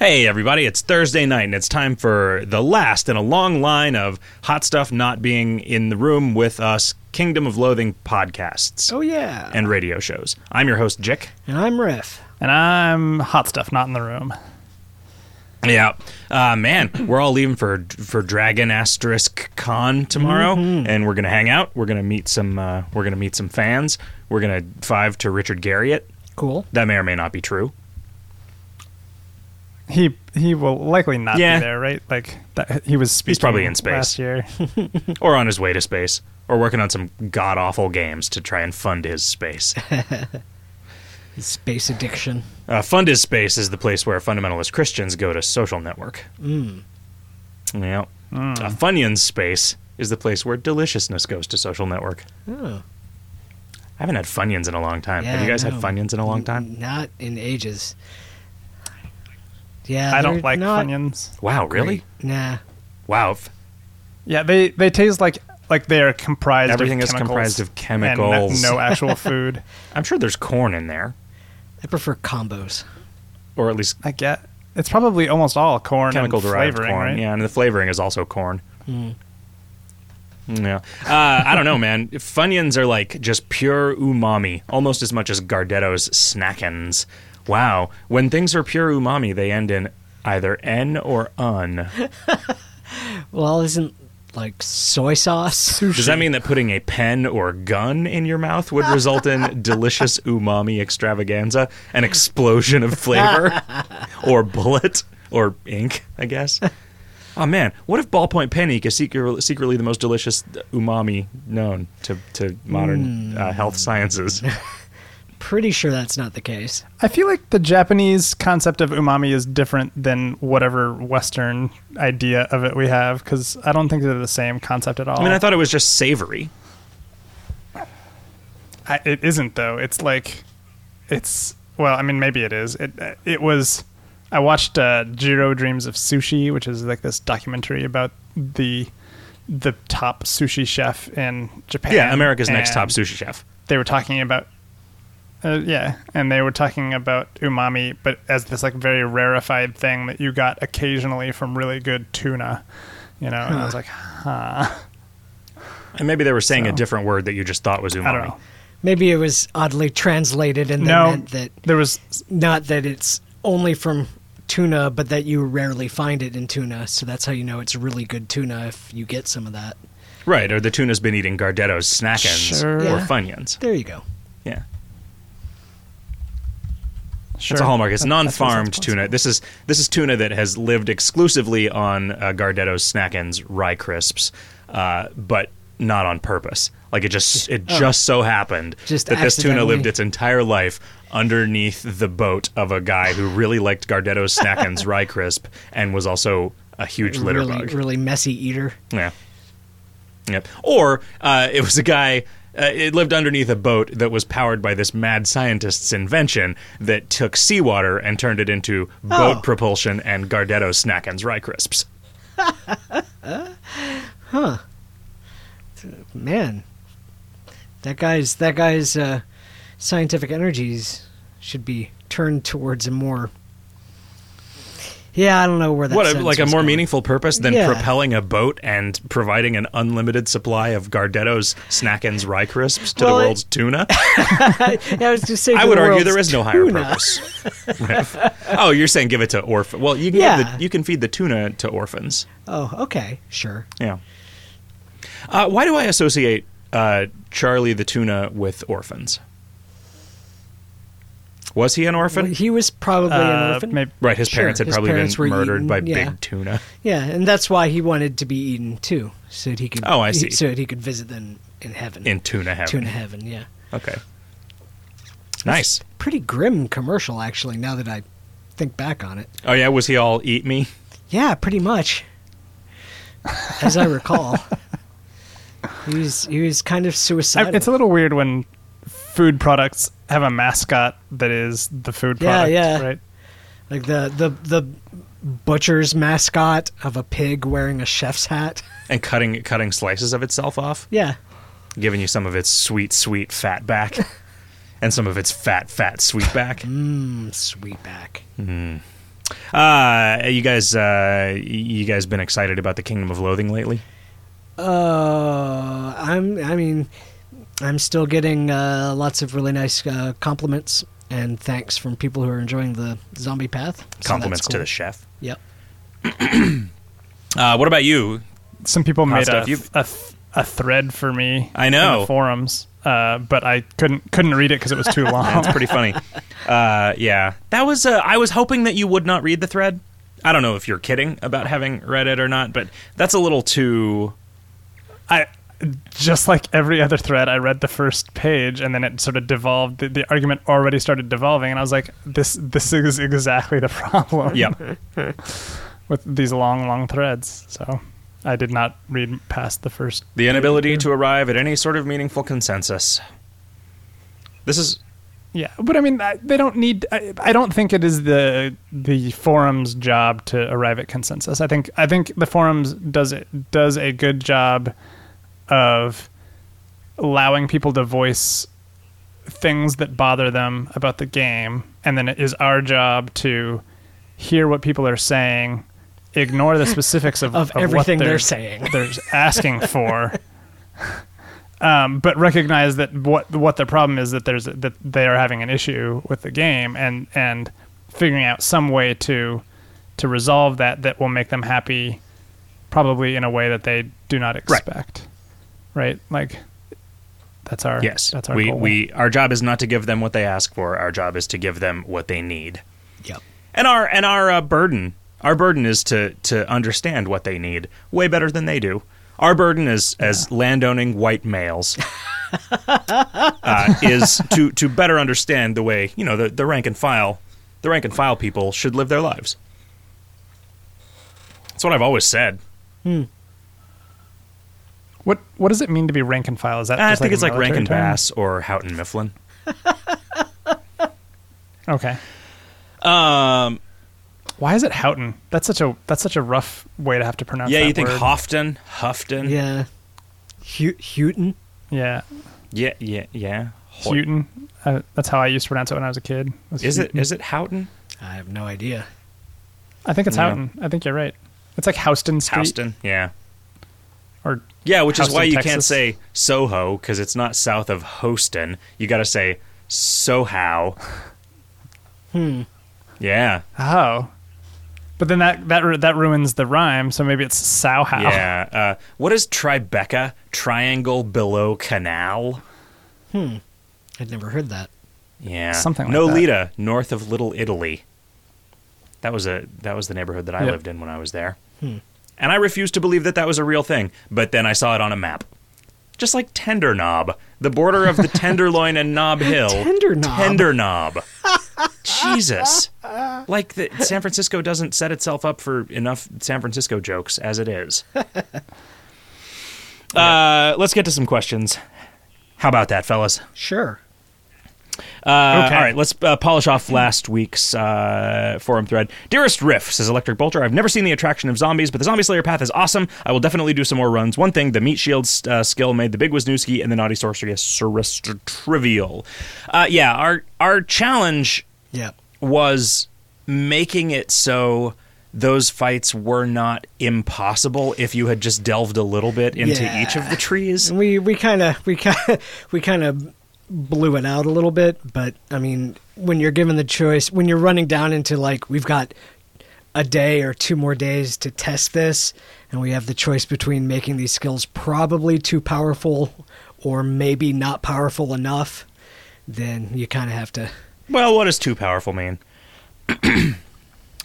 Hey everybody, it's Thursday night and it's time for the last in a long line of Hot Stuff not being in the room with us Kingdom of Loathing podcasts. Oh yeah. And radio shows. I'm your host, Jick. And I'm Riff. And I'm Hot Stuff not in the room. Yeah. Man, we're all leaving for Dragon Asterisk Con tomorrow, and we're going to hang out. We're going to meet some fans. We're going to five to Richard Garriott. Cool. That may or may not be true. He will likely not be there, right? Like that, he was speaking. He's probably in space last year, or on his way to space, or working on some god awful games to try and fund his space. His space addiction. Fund his space is the place where fundamentalist Christians go to social network. Yeah. Funyuns space is the place where deliciousness goes to social network. Oh. I haven't had Funyuns in a long time. Yeah, have you guys had Funyuns in a long time? Not in ages. Yeah, I don't like Funyuns. Wow, really? Great. Nah. Wow. Yeah, they taste like they are comprised. Everything is comprised of chemicals. And no actual food. I'm sure there's corn in there. I prefer combos, or at least I get. It's probably almost all corn. Chemical derived corn, right? Yeah, and the flavoring is also corn. Yeah, I don't know, man. Funyuns are like just pure umami, almost as much as Gardetto's Snack-Ens. Wow. When things are pure umami, they end in either N or un. Well, isn't like soy sauce sushi? Does that mean that putting a pen or gun in your mouth would result in delicious umami extravaganza, an explosion of flavor, or bullet, or ink, I guess? Oh, man. What if ballpoint pen ink is secretly the most delicious umami known to modern health sciences? Pretty sure that's not the case. I feel like the Japanese concept of umami is different than whatever Western idea of it we have, because I don't think they're the same concept at all. I mean, I thought it was just savory. It isn't, though. It's like, well, I mean, maybe it is. It was, I watched Jiro Dreams of Sushi, which is like this documentary about the top sushi chef in Japan. Yeah, America's Next Top Sushi Chef. They were talking about umami, but as this like very rarefied thing that you got occasionally from really good tuna, you know. And I was like, and maybe they were saying a different word that you just thought was umami. I don't know. Maybe it was oddly translated, and meant that there was not that it's only from tuna, but that you rarely find it in tuna. So that's how you know it's really good tuna if you get some of that. Right, or the tuna's been eating Gardetto's Snack-Ens or Funyuns. There you go. Yeah. Sure. That's a hallmark. It's non-farmed tuna. This is tuna that has lived exclusively on Gardetto's Snack-Ens rye crisps, but not on purpose. Like it just so happened that this tuna lived its entire life underneath the boat of a guy who really liked Gardetto's Snack-Ens rye crisp and was also a huge litter bug. Really messy eater. Yeah. Yep. Or it was a guy. It lived underneath a boat that was powered by this mad scientist's invention that took seawater and turned it into boat propulsion and Gardetto's Snack-Ens rye crisps. Huh. Man, that guy's scientific energies should be turned towards a more. Yeah, I don't know where that. What like a more meaningful purpose than propelling a boat and providing an unlimited supply of Gardetto's Snack-Ens rye crisps to the world's tuna? I was just saying. I would argue there is no higher purpose. Oh, you're saying give it to orphans? Well, you can you can feed the tuna to orphans. Oh, okay, sure. Yeah. Why do I associate Charlie the tuna with orphans? Was he an orphan? Well, he was probably an orphan. Maybe, right, his parents had probably been murdered by big tuna. Yeah, and that's why he wanted to be eaten too, so that he could. Oh, I see. So that he could visit them in heaven. In tuna heaven. Tuna heaven, yeah. Okay. Nice. Pretty grim commercial, actually. Now that I think back on it. Oh yeah, was he all eat me? Yeah, pretty much. As I recall, he was kind of suicidal. It's a little weird when food products have a mascot that is the food product, right? Like the butcher's mascot of a pig wearing a chef's hat and cutting slices of itself off. Yeah, giving you some of its sweet, sweet fat back, and some of its fat, fat sweet back. Sweet back. You guys been excited about the Kingdom of Loathing lately? I'm still getting lots of really nice compliments and thanks from people who are enjoying the zombie path. So compliments cool. to the chef. Yep. What about you? Some people made a thread for me. I know in the forums, but I couldn't read it because it was too long. That's pretty funny. Yeah, that was. I was hoping that you would not read the thread. I don't know if you're kidding about having read it or not, but that's a little too. Just like every other thread, I read the first page, and then it sort of devolved. The argument already started devolving, and I was like, "This is exactly the problem." Yep. With these long threads, so I did not read past the first. The inability to arrive at any sort of meaningful consensus. This is. Yeah, but I mean, they don't need. I don't think it is the forum's job to arrive at consensus. I think the forums does a good job of allowing people to voice things that bother them about the game, and then it is our job to hear what people are saying, ignore the specifics of everything what they're saying, they're asking for, but recognize that what their problem is, that that they are having an issue with the game, and figuring out some way to resolve that will make them happy, probably in a way that they do not expect. Right? Like that's our goal. Our job is not to give them what they ask for. Our job is to give them what they need. Yep. And our burden. Our burden is to understand what they need way better than they do. Our burden as landowning white males is to better understand the way, you know, the rank and file people should live their lives. That's what I've always said. Hmm. What does it mean to be rank and file? Is that I think it's like rank and bass or Houghton Mifflin. Okay. Why is it Houghton? That's such a rough way to have to pronounce. Yeah, that you think word. Houghton. Yeah. Houghton. Yeah. Yeah. Houghton. That's how I used to pronounce it when I was a kid. Is it Houghton? I have no idea. I think it's Houghton. I think you're right. It's like Houston Street. Houston. Yeah. Or yeah, which Houston, is why you Texas. Can't say Soho, because it's not south of Houston. You got to say Sohow. Yeah. Oh. But then that ruins the rhyme, so maybe it's Sohow. Yeah. What is Tribeca? Triangle below canal? I'd never heard that. Yeah. Something like Nolita, that. Nolita, north of Little Italy. That was the neighborhood that I lived in when I was there. And I refused to believe that was a real thing, but then I saw it on a map. Just like Tender Knob, the border of the Tenderloin and Knob Hill. Tender Knob. Jesus. Like, San Francisco doesn't set itself up for enough San Francisco jokes as it is. Let's get to some questions. How about that, fellas? Sure. Okay. All right, let's polish off last week's forum thread. Dearest Riff, says Electric Bolter, I've never seen the attraction of zombies, but the Zombie Slayer path is awesome. I will definitely do some more runs. One thing, the Meat Shield skill made the Big Wisniewski and the Naughty Sorceress trivial. Yeah, our challenge was making it so those fights were not impossible if you had just delved a little bit into each of the trees. We kind of blew it out a little bit, but I mean, when you're given the choice, when you're running down into like, we've got a day or two more days to test this, and we have the choice between making these skills probably too powerful or maybe not powerful enough, then you kind of have to. Well, what does too powerful mean?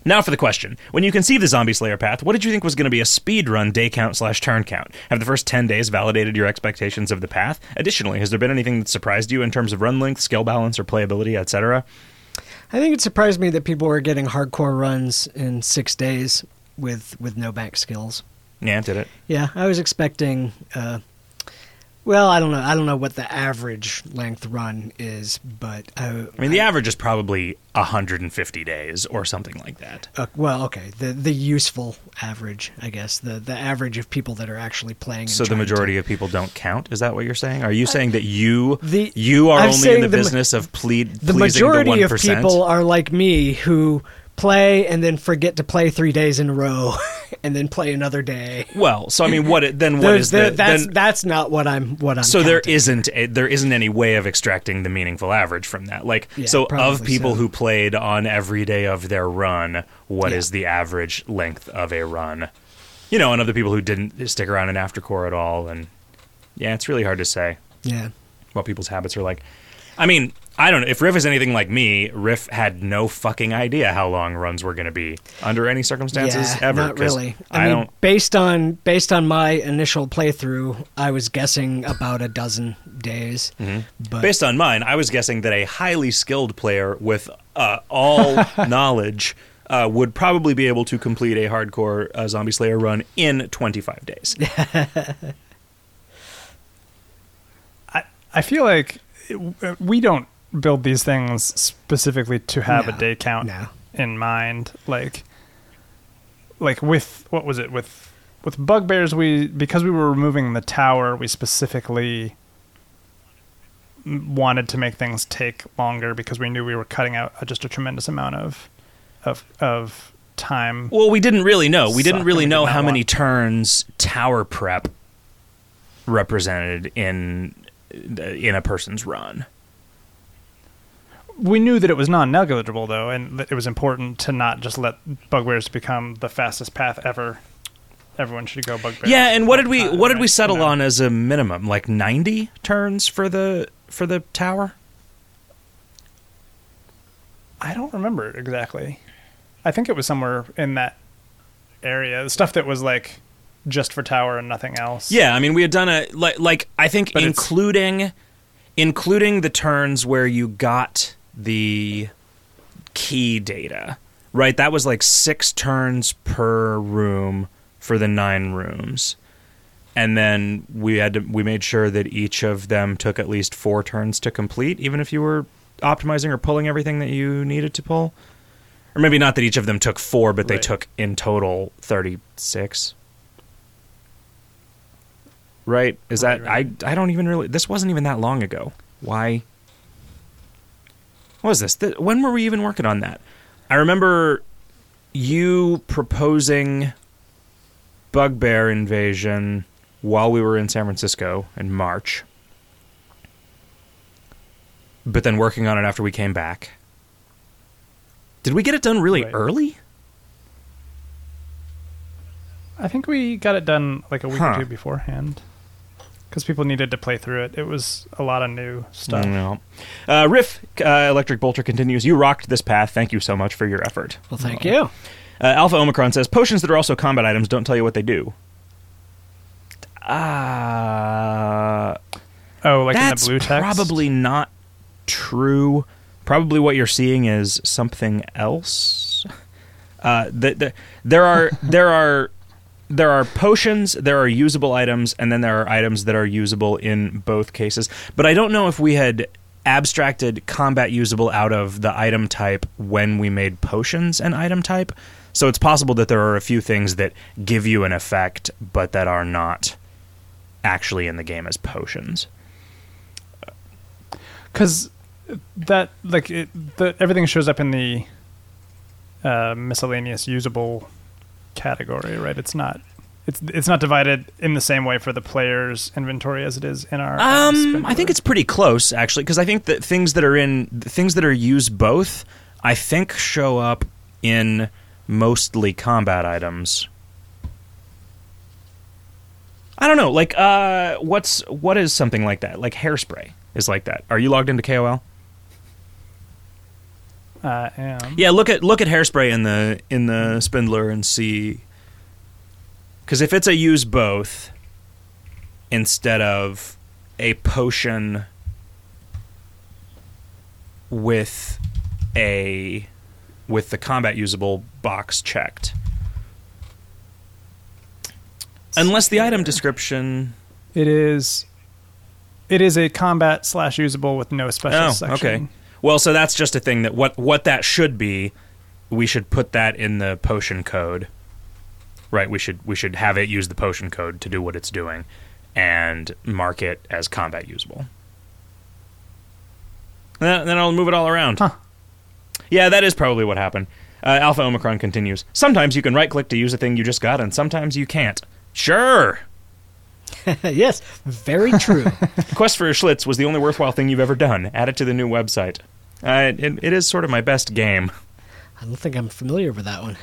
Now for the question. When you conceived the Zombie Slayer path, what did you think was going to be a speed run day count / turn count? Have the first 10 days validated your expectations of the path? Additionally, has there been anything that surprised you in terms of run length, skill balance, or playability, etc.? I think it surprised me that people were getting hardcore runs in 6 days with no back skills. Yeah, did it? Yeah, I was expecting... well, I don't know. I don't know what the average length run is, but... I mean, the average is probably 150 days or something like that. Well, okay. The useful average, I guess. The average of people that are actually playing. So the majority of people don't count? Is that what you're saying? Are you saying that you are only in the business of pleasing the 1%? The majority of people are like me who play and then forget to play 3 days in a row and then play another day. Well, so I mean, that's not what I'm so counting. there isn't any way of extracting the meaningful average from that. Like, yeah, so of people who played on every day of their run, what is the average length of a run? You know, and other people who didn't stick around in aftercore at all, and it's really hard to say. Yeah, what people's habits are like. I mean, I don't know. If Riff is anything like me, Riff had no fucking idea how long runs were going to be under any circumstances ever. Not really. I mean, based on my initial playthrough, I was guessing about a dozen days. Mm-hmm. But based on mine, I was guessing that a highly skilled player with all knowledge would probably be able to complete a hardcore Zombie Slayer run in 25 days. I feel like we don't build these things specifically to have a day count in mind. Like with, what was it? With Bugbears, because we were removing the tower, we specifically wanted to make things take longer because we knew we were cutting out just a tremendous amount of time. Well, we didn't really know. We didn't really know how many turns tower prep represented in a person's run. We knew that it was non-negligible, though, and that it was important to not just let Bugbears become the fastest path ever. Everyone should go Bugbears. Yeah, and what did we settle on as a minimum? Like 90 turns for the tower? I don't remember exactly. I think it was somewhere in that area. The stuff that was like just for tower and nothing else. Yeah, I mean, we had done I think, but including the turns where you got the key data, right? That was like 6 turns per room for the 9 rooms. And then we made sure that each of them took at least 4 turns to complete, even if you were optimizing or pulling everything that you needed to pull. Or maybe not that each of them took 4, but they took in total 36. Right? Is that right? I don't even really... This wasn't even that long ago. Why? What was this? When were we even working on that? I remember you proposing Bugbear Invasion while we were in San Francisco in March. But then working on it after we came back. Did we get it done really early? I think we got it done like a week or two beforehand, because people needed to play through it. It was a lot of new stuff. No. Riff, Electric Bolter continues, you rocked this path. Thank you so much for your effort. Well, thank you. Alpha Omicron says, potions that are also combat items don't tell you what they do. Like in the blue text? That's probably not true. Probably what you're seeing is something else. There are potions, there are usable items, and then there are items that are usable in both cases. But I don't know if we had abstracted combat usable out of the item type when we made potions an item type. So it's possible that there are a few things that give you an effect, but that are not actually in the game as potions. Because that, like, everything shows up in the miscellaneous usable category, right? It's not divided in the same way for the player's inventory as it is in our I think it's pretty close, actually, because I think that things that are used both, I think, show up in mostly combat items. I don't know, like what is something like that? Like hairspray is like that. Are you logged into KOL? I am. Yeah, look at hairspray in the Spindler and see, because if it's a use both instead of a potion with the combat usable box checked, unless the item description it is a combat / usable with no special section. Okay. Well, so that's just a thing that what that should be, we should put that in the potion code, right? We should have it use the potion code to do what it's doing, and mark it as combat usable. And then I'll move it all around. Huh. Yeah, that is probably what happened. Alpha Omicron continues. Sometimes you can right-click to use a thing you just got, and sometimes you can't. Sure! Yes, very true. Quest for a Schlitz was the only worthwhile thing you've ever done. Add it to the new website. It is sort of my best game. I don't think I'm familiar with that one.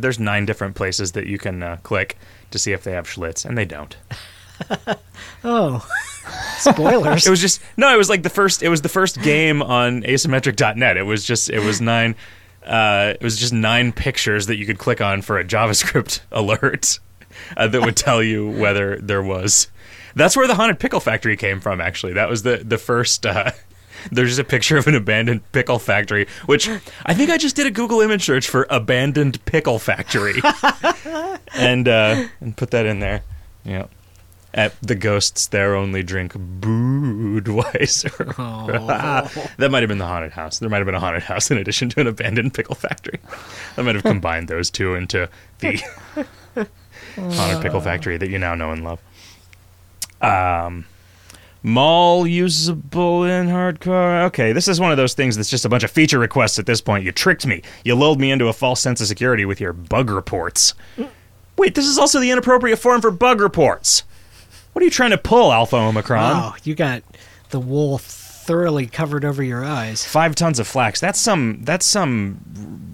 There's 9 different places that you can click to see if they have Schlitz, and they don't. Oh, spoilers! It was the first game on Asymmetric.net. It was 9. It was just 9 pictures that you could click on for a JavaScript alert that would tell you whether there was. That's where the Haunted Pickle Factory came from. Actually, that was the first. There's just a picture of an abandoned pickle factory, which I think I just did a Google image search for abandoned pickle factory and put that in there. Yeah. At the ghosts there only drink Budweiser. Oh. That might have been the haunted house. There might have been a haunted house in addition to an abandoned pickle factory. I might have combined those two into the haunted pickle factory that you now know and love. Mall usable in hardcore. Okay, this is one of those things that's just a bunch of feature requests at this point. You tricked me. You lulled me into a false sense of security with your bug reports. Wait, this is also the inappropriate form for bug reports. What are you trying to pull, Alpha Omicron? Wow, you got the wool thoroughly covered over your eyes. 5 tons of flax. That's some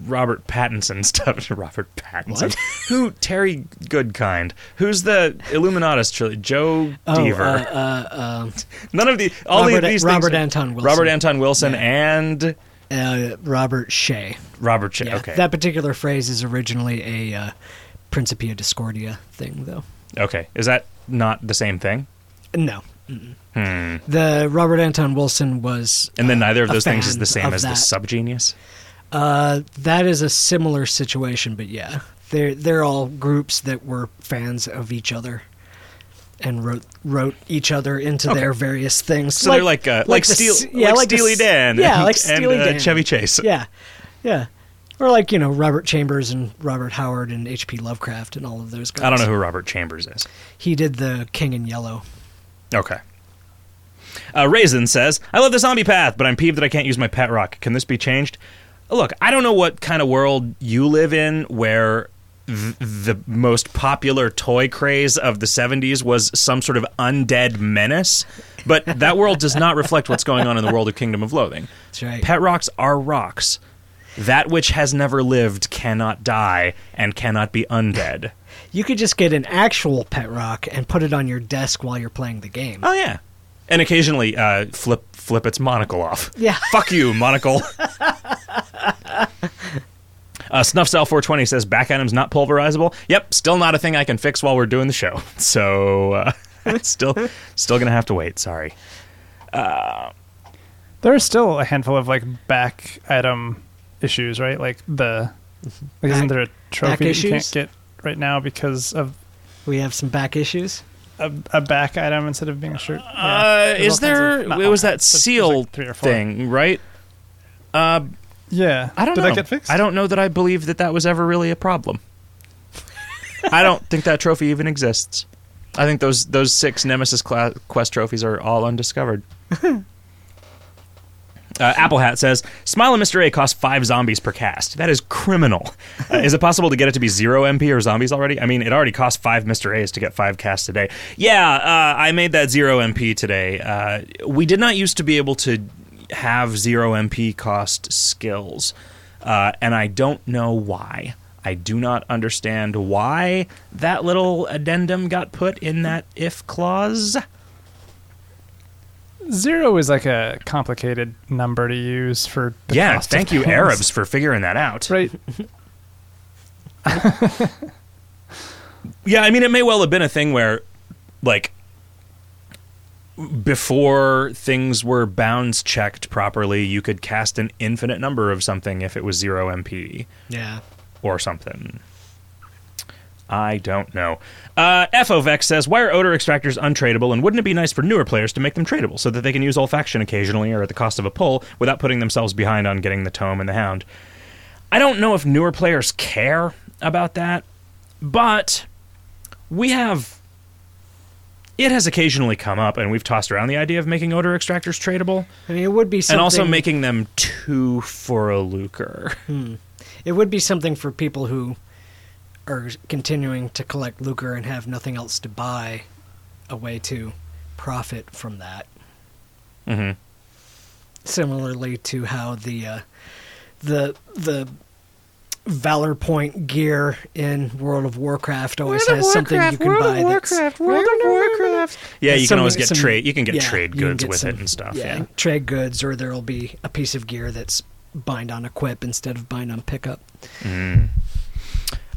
Robert Pattinson stuff. Robert Pattinson. What? Who? Terry Goodkind. Who's the Illuminatus trilogy? Joe Deaver. None of the all Robert, these things. Robert Anton Wilson. Robert Anton Wilson, yeah. And Robert Shea. Robert Shea. Yeah, okay. That particular phrase is originally a Principia Discordia thing, though. Okay, is that not the same thing? No. The Robert Anton Wilson was and then neither of those things is the same as that. The SubGenius? That is a similar situation, but yeah. They're all groups that were fans of each other and wrote each other into their various things. So they're like Steely Dan. Yeah, like Steely Dan. And Chevy Chase. Yeah, yeah. Or like, you know, Robert Chambers and Robert Howard and H.P. Lovecraft and all of those guys. I don't know who Robert Chambers is. He did The King in Yellow. Okay. Raisin says, I love the zombie path, but I'm peeved that I can't use my pet rock. Can this be changed? Look, I don't know what kind of world you live in where the most popular toy craze of the 70s was some sort of undead menace, but that world does not reflect what's going on in the world of Kingdom of Loathing. That's right. Pet rocks are rocks. That which has never lived cannot die and cannot be undead. You could just get an actual pet rock and put it on your desk while you're playing the game. Oh, yeah. And occasionally flip its monocle off. Yeah. Fuck you, monocle. Snuffcell420 says, back item's not pulverizable. Yep, still not a thing I can fix while we're doing the show. So it's still going to have to wait. Sorry. There's still a handful of back item issues, right? Isn't there a trophy that you can't get right now because of we have some back issues? A back item instead of being a shirt. Yeah. Is there? It was that seal thing, right? Yeah. I don't know. Did that get fixed? I don't know that I believe that was ever really a problem. I don't think that trophy even exists. I think those 6 Nemesis quest trophies are all undiscovered. Apple Hat says, Smile of Mr. A costs 5 zombies per cast. That is criminal. Is it possible to get it to be 0 MP or zombies already? I mean, it already costs 5 Mr. A's to get 5 casts a day. Yeah, I made that 0 MP today. We did not used to be able to have 0 MP cost skills, and I don't know why. I do not understand why that little addendum got put in that if clause. 0 is a complicated number to use for the cost thank of you, things. Arabs, for figuring that out. Right. Yeah, I mean, it may well have been a thing where, before things were bounds checked properly, you could cast an infinite number of something if it was 0 MP. Yeah. Or something. I don't know. FOVEX says, why are odor extractors untradeable, and wouldn't it be nice for newer players to make them tradeable so that they can use olfaction occasionally or at the cost of a pull without putting themselves behind on getting the tome and the hound? I don't know if newer players care about that, but it has occasionally come up, and we've tossed around the idea of making odor extractors tradeable. I mean, it would be something... And also making them 2 for a lucre. it would be something for people who are continuing to collect lucre and have nothing else to buy, a way to profit from that. Mm-hmm. Similarly to how the Valor Point gear in World of Warcraft always has something you can buy. World of Warcraft. Yeah, you can always get trade. You can get trade goods with it and stuff. Yeah, trade goods, or there'll be a piece of gear that's bind on equip instead of bind on pickup. Mm.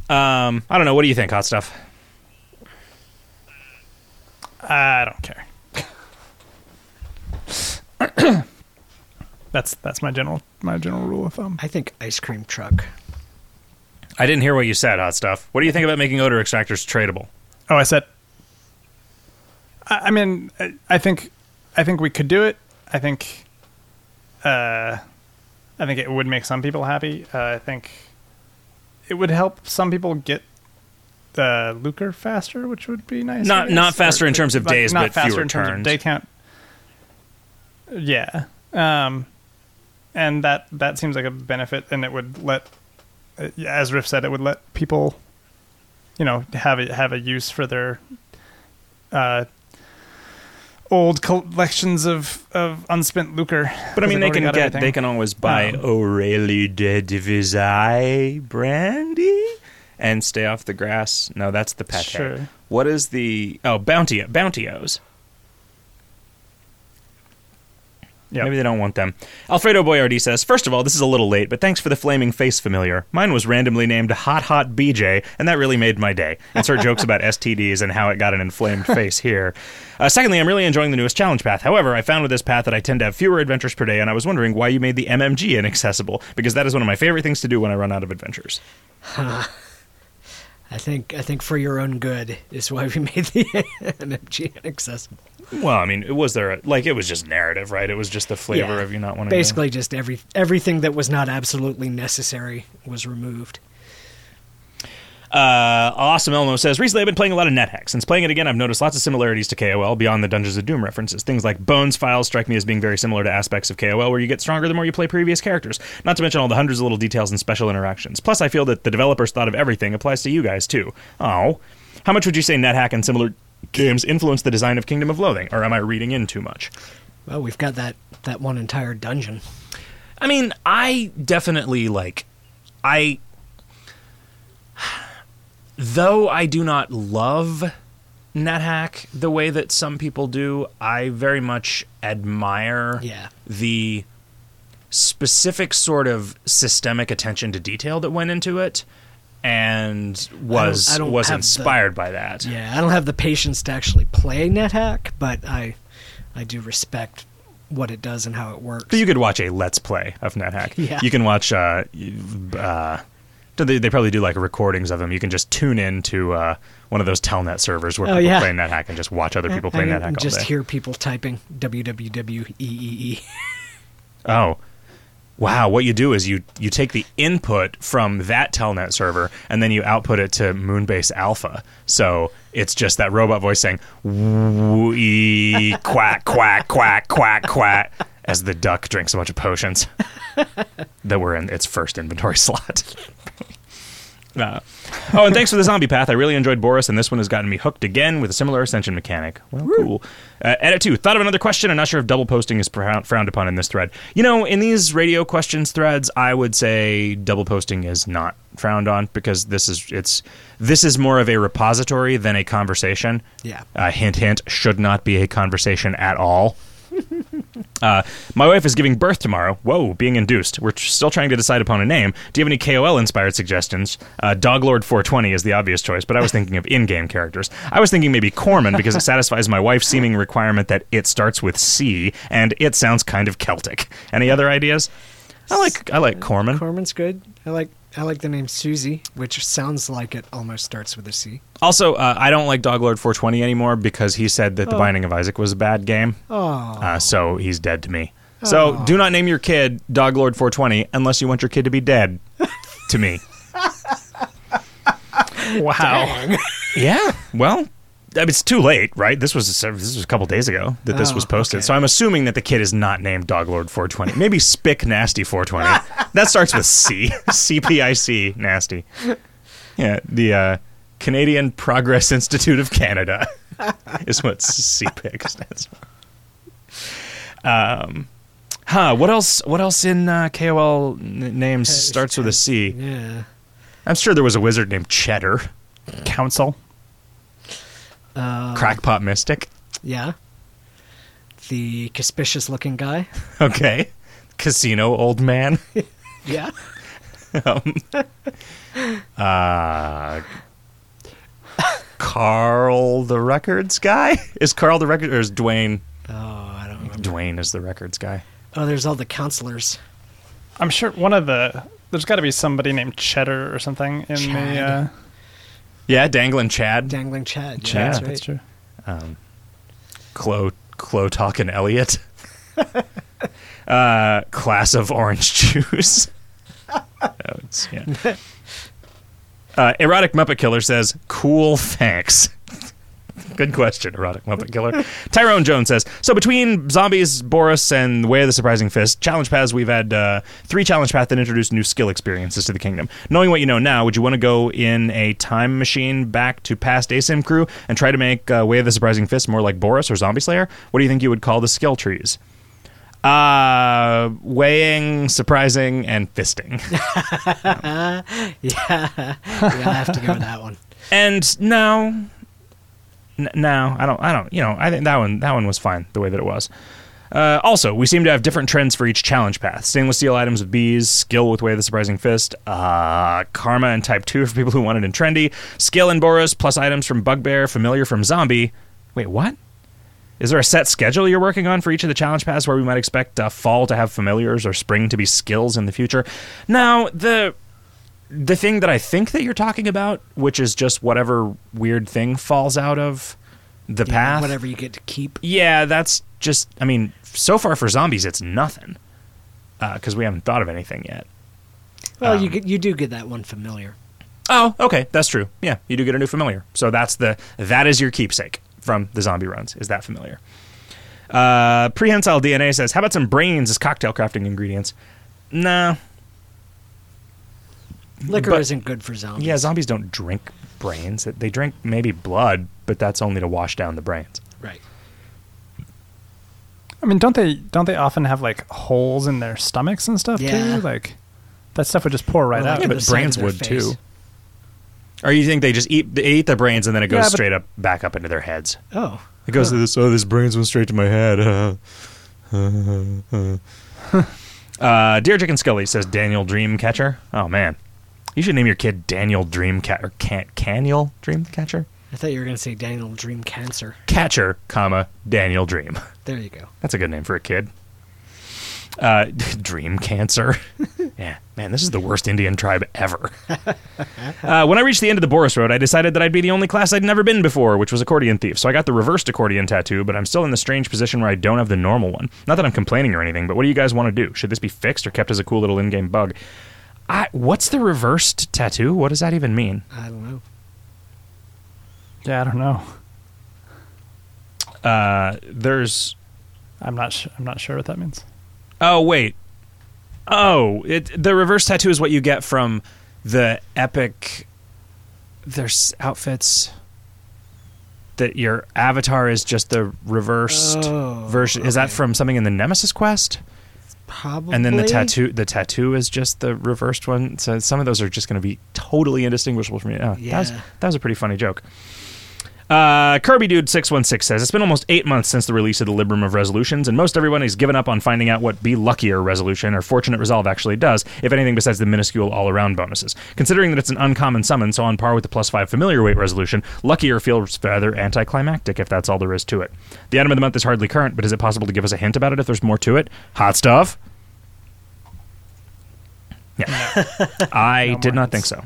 I don't know. What do you think, Hot Stuff? I don't care. That's my general rule of thumb. I think ice cream truck. I didn't hear what you said, Hot Stuff. What do you think about making odor extractors tradable? Oh, I said. I mean, I think we could do it. I think it would make some people happy. I think it would help some people get the lucre faster, which would be nice. Not faster in terms of days, but fewer turns. Day count. Yeah. And that seems like a benefit, and it would let, as Riff said, it would let people, you know, have a use for their old collections of unspent lucre. But I mean, they can always buy Aurelie de Divisai brandy and stay off the grass. No, that's the pate. Sure. What is the Bountios? Yep. Maybe they don't want them. Alfredo Boyardi says, first of all, this is a little late, but thanks for the flaming face familiar. Mine was randomly named Hot Hot BJ, and that really made my day. Insert jokes about STDs and how it got an inflamed face here. Secondly, I'm really enjoying the newest challenge path. However, I found with this path that I tend to have fewer adventures per day, and I was wondering why you made the MMG inaccessible, because that is one of my favorite things to do when I run out of adventures. Huh. I think for your own good is why we made the MMG inaccessible. Well, I mean, it was just narrative, right? It was just the flavor of you not wanting to... Basically, just everything that was not absolutely necessary was removed. Awesome Elmo says, recently I've been playing a lot of NetHack. Since playing it again, I've noticed lots of similarities to KOL beyond the Dungeons of Doom references. Things like Bones Files strike me as being very similar to aspects of KOL where you get stronger the more you play previous characters, not to mention all the hundreds of little details and special interactions. Plus, I feel that the developers thought of everything applies to you guys, too. Oh. How much would you say NetHack and similar games influenced the design of Kingdom of Loathing, or am I reading in too much? Well, we've got that one entire dungeon. I mean, I definitely, though I do not love NetHack the way that some people do, I very much admire the specific sort of systemic attention to detail that went into it and was inspired by that. Yeah, I don't have the patience to actually play NetHack, but I do respect what it does and how it works. But you could watch a Let's Play of NetHack. Yeah. You can watch... They probably do like recordings of them. You can just tune in to one of those Telnet servers where people play NetHack and just watch other people play NetHack all day. Just hear people typing www.eee. Oh, wow. What you do is you take the input from that Telnet server and then you output it to Moonbase Alpha. So it's just that robot voice saying wee quack quack quack quack quack as the duck drinks a bunch of potions that were in its first inventory slot. Oh, and thanks for the zombie path. I really enjoyed Boris, and this one has gotten me hooked again with a similar ascension mechanic. Well, cool. Edit 2. Thought of another question. I'm not sure if double posting is frowned upon in this thread. You know, in these radio questions threads, I would say double posting is not frowned on because this is more of a repository than a conversation. Yeah. Hint, hint. Should not be a conversation at all. My wife is giving birth tomorrow. Whoa, being induced. We're still trying to decide upon a name. Do you have any KOL-inspired suggestions? Doglord 420 is the obvious choice, but I was thinking of in-game characters. I was thinking maybe Corman because it satisfies my wife's seeming requirement that it starts with C, and it sounds kind of Celtic. Any other ideas? I like Corman. Corman's good. I like the name Susie, which sounds like it almost starts with a C. Also, I don't like Doglord 420 anymore because he said that The Binding of Isaac was a bad game. Oh. So he's dead to me. Oh. So do not name your kid Doglord 420 unless you want your kid to be dead to me. Wow. Dang. Yeah. Well, I mean, it's too late, right? This was a couple days ago that this was posted. Okay. So I'm assuming that the kid is not named Doglord 420. Maybe Spick Nasty 420. That starts with C. CPIC Nasty. Yeah, the Canadian Progress Institute of Canada is what CPIC stands for. What else in KOL names starts with a C? Yeah. I'm sure there was a wizard named Cheddar Council. Crackpot Mystic. Yeah. The Caspicious looking guy. Okay. Casino Old Man. Yeah. Carl the Records guy? Is Carl the Records, or is Dwayne? Oh, I don't remember. Dwayne is the Records guy. Oh, there's all the counselors. I'm sure there's got to be somebody named Cheddar or something in Chad. The... yeah, Dangling Chad. Dangling Chad. Chad, yeah, that's right. That's true. Clo Talkin' Elliot. Class of Orange Juice. Yeah. Erotic Muppet Killer says, cool, thanks. Good question, Erotic Muppet Killer. Tyrone Jones says, so between Zombies, Boris, and Way of the Surprising Fist, Challenge Paths, we've had 3 Challenge Paths that introduced new skill experiences to the kingdom. Knowing what you know now, would you want to go in a time machine back to past ASIM crew and try to make Way of the Surprising Fist more like Boris or Zombie Slayer? What do you think you would call the skill trees? Weighing, surprising, and fisting. Yeah, I have to go with that one. And no, I don't. You know, I think that one was fine the way that it was. Also, we seem to have different trends for each challenge path. Stainless steel items with bees, skill with Way of the Surprising Fist, karma and type 2 for people who want it in trendy, skill in Boris, plus items from Bugbear, familiar from Zombie. Wait, what? Is there a set schedule you're working on for each of the challenge paths where we might expect fall to have familiars or spring to be skills in the future? Now, the thing that I think that you're talking about, which is just whatever weird thing falls out of the path. Whatever you get to keep. Yeah, that's just, I mean, so far for Zombies, it's nothing. Because we haven't thought of anything yet. Well, you do get that one familiar. Oh, okay, that's true. Yeah, you do get a new familiar. So that is your keepsake from the zombie runs, is that familiar. Prehensile DNA says, how about some brains as cocktail crafting ingredients? No. Liquor isn't good for zombies. Yeah, zombies don't drink brains. They drink maybe blood, but that's only to wash down the brains. Right. I mean, don't they often have, like, holes in their stomachs and stuff, too? Like, that stuff would just pour right out. Yeah, but brains would, too. Or you think they just eat the brains and then it goes straight up, back up into their heads? Oh. It goes to this, this brains went straight to my head. Dear Chicken Scully says Daniel Dreamcatcher. Oh, man. You should name your kid Daniel Dreamcatcher. Caniel Dreamcatcher? I thought you were going to say Daniel Dream Cancer. Catcher, comma, Daniel Dream. There you go. That's a good name for a kid. Dream Cancer. Yeah, man, this is the worst Indian tribe ever. When I reached the end of the Boris Road, I decided that I'd be the only class I'd never been before, which was accordion thief. So I got the reversed accordion tattoo, but I'm still in the strange position where I don't have the normal one. Not that I'm complaining or anything, but what do you guys want to do? Should this be fixed or kept as a cool little in-game bug? What's the reversed tattoo? What does that even mean? I don't know. Yeah, I don't know. I'm not sure what that means. Oh, wait. Oh, the reverse tattoo is what you get from the epic... There's outfits that your avatar is just the reversed version. Okay. Is that from something in the Nemesis quest? Probably. And then the tattoo is just the reversed one. So some of those are just going to be totally indistinguishable from you. Oh, yeah. That was a pretty funny joke. Kirby Dude 616 says, it's been almost 8 months since the release of the Librum of Resolutions, and most everyone has given up on finding out what Be Luckier Resolution or Fortunate Resolve actually does, if anything besides the minuscule all-around bonuses. Considering that it's an uncommon summon, so on par with the +5 familiar weight resolution, Luckier feels rather anticlimactic if that's all there is to it. The item of the month is hardly current, but is it possible to give us a hint about it if there's more to it? Hot stuff? Yeah. I did not think so.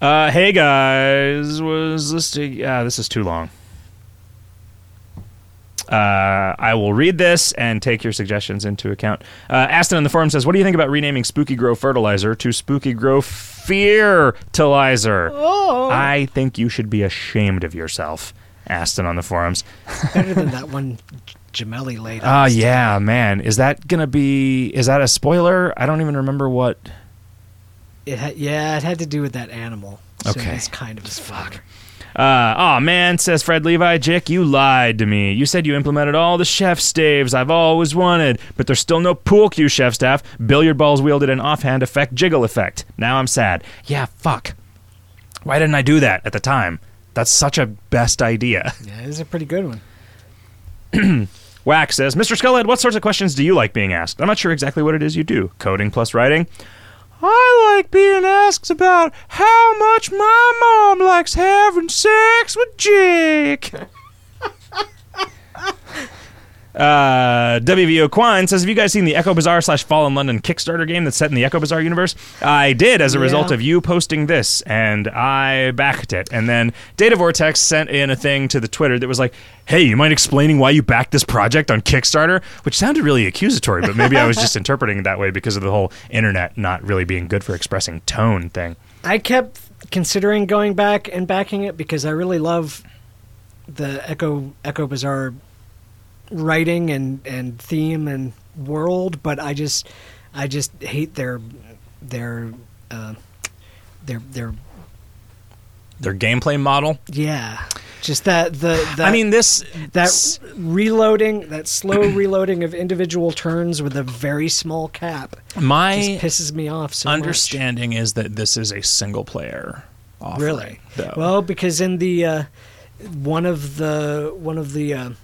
Hey guys, was listing. This is too long. I will read this and take your suggestions into account. Aston in the forum says, "What do you think about renaming Spooky Grow Fertilizer to Spooky Grow Feartilizer?" Oh. I think you should be ashamed of yourself Aston on the forums. Better than that one Gemelli laid out. Oh, yeah, man. Is that going to be... Is that a spoiler? I don't even remember what... It had to do with that animal. So okay. It's kind of a spoiler. Fuck. Oh man, says Fred Levi, Jick, you lied to me. You said you implemented all the chef staves I've always wanted, but there's still no pool cue chef staff, billiard balls wielded an offhand effect jiggle effect. Now I'm sad. Yeah, fuck. Why didn't I do that at the time? That's such a best idea. Yeah, it is a pretty good one. Wax says, Mr. Skullhead, what sorts of questions do you like being asked? I'm not sure exactly what it is you do. Coding plus writing? I like being asked about how much my mom likes having sex with Jake. WVO Quine says, have you guys seen the Echo Bazaar / Fallen London Kickstarter game that's set in the Echo Bazaar universe? I did, as a result of you posting this, and I backed it. And then Data Vortex sent in a thing to the Twitter that was like, hey, you mind explaining why you backed this project on Kickstarter? Which sounded really accusatory, but maybe I was just interpreting it that way because of the whole internet not really being good for expressing tone thing. I kept considering going back and backing it because I really love the Echo Bazaar writing and theme and world, but I just hate their gameplay model. Yeah, just that slow reloading of individual turns with a very small cap. My just pisses me off. So understanding much. Is that this is a single player offering, really? Though. Well, because in the one of the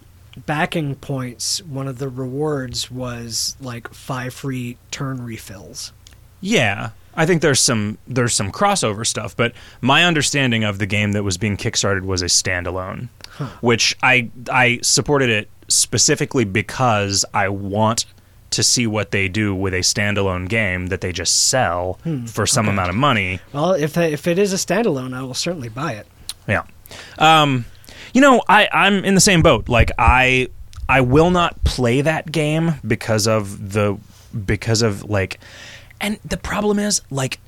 backing points, one of the rewards was like 5 free turn refills. Yeah, I think there's some crossover stuff, but my understanding of the game that was being kickstarted was a standalone, which I supported it specifically because I want to see what they do with a standalone game that they just sell for some amount of money. Well, if it is a standalone, I will certainly buy it. Yeah. You know, I'm in the same boat. Like, I will not play that game because of and the problem is, like,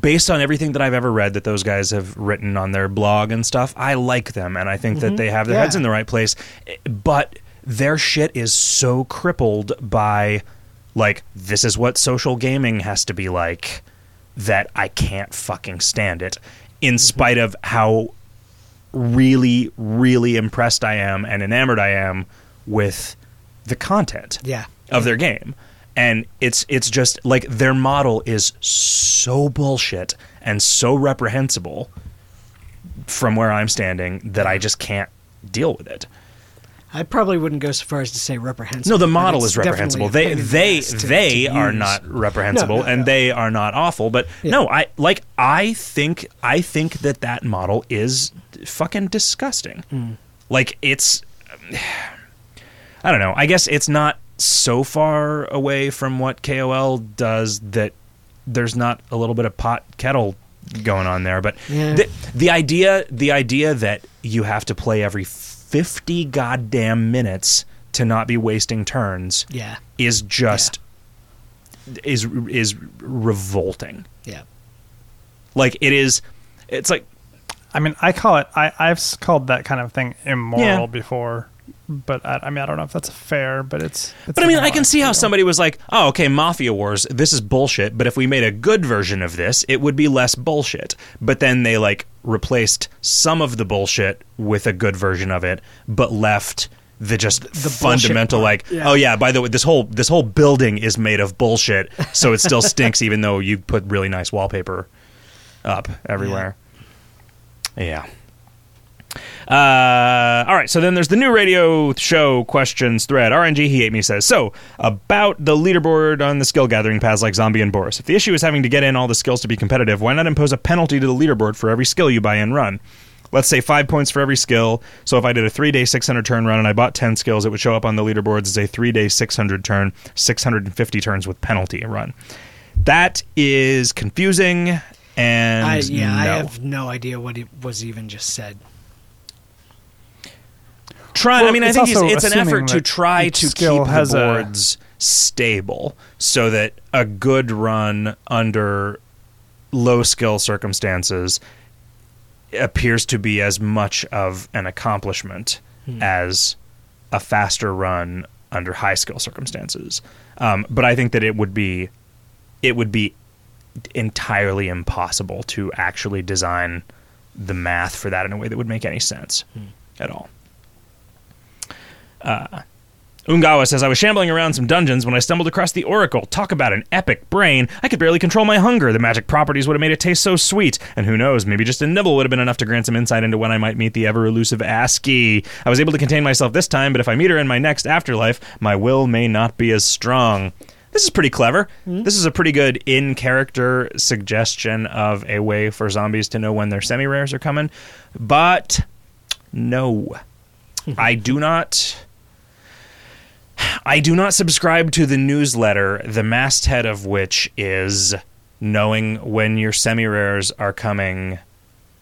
based on everything that I've ever read that those guys have written on their blog and stuff, I like them, and I think that they have their heads in the right place, but their shit is so crippled by, like, this is what social gaming has to be like, that I can't fucking stand it. In spite of how really, really impressed I am and enamored I am with the content of their game. And it's just, like, their model is so bullshit and so reprehensible from where I'm standing that I just can't deal with it. I probably wouldn't go so far as to say reprehensible. No, the model is reprehensible. They are not reprehensible, and they are not awful. But no, I think that model is fucking disgusting. Like, it's, I don't know. I guess it's not so far away from what KOL does that there's not a little bit of pot kettle going on there. But the idea that you have to play every 50 goddamn minutes to not be wasting turns is just is revolting. Yeah. Like, it's like, I mean, I've called that kind of thing immoral before, but I mean, I don't know if that's fair, but it's but I mean, I can see how somebody was like, oh, okay, Mafia Wars, this is bullshit, but if we made a good version of this, it would be less bullshit. But then they, like, replaced some of the bullshit with a good version of it, but left the fundamental, like, oh yeah, by the way, this whole building is made of bullshit, so it still stinks even though you put really nice wallpaper up everywhere. Yeah. All right, so then there's the new radio show questions thread. RNG, he ate me, says, so, about the leaderboard on the skill gathering paths like Zombie and Boris. If the issue is having to get in all the skills to be competitive, why not impose a penalty to the leaderboard for every skill you buy and run? Let's say 5 points for every skill, so if I did a 3-day 600-turn run and I bought 10 skills, it would show up on the leaderboards as a 3-day 600-turn, 650 turns with penalty run. That is confusing, and I have no idea what it was even just said. Well, I mean, I think it's an effort to try to keep the boards stable so that a good run under low skill circumstances appears to be as much of an accomplishment as a faster run under high skill circumstances. But I think that it would be entirely impossible to actually design the math for that in a way that would make any sense at all. Ungawa says, I was shambling around some dungeons when I stumbled across the Oracle. Talk about an epic brain. I could barely control my hunger. The magic properties would have made it taste so sweet. And who knows, maybe just a nibble would have been enough to grant some insight into when I might meet the ever-elusive Aski. I was able to contain myself this time, but if I meet her in my next afterlife, my will may not be as strong. This is pretty clever. Mm-hmm. This is a pretty good in-character suggestion of a way for zombies to know when their semi-rares are coming. But no, I do not subscribe to the newsletter, the masthead of which is knowing when your semi-rares are coming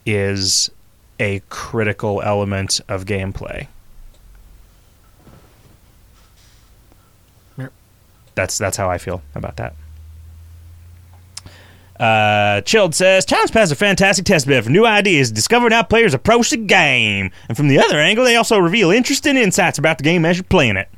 is a critical element of gameplay. That's how I feel about that. Chilled says, Challenge Pass is a fantastic test bed for new ideas, discovering how players approach the game. And from the other angle, they also reveal interesting insights about the game as you're playing it.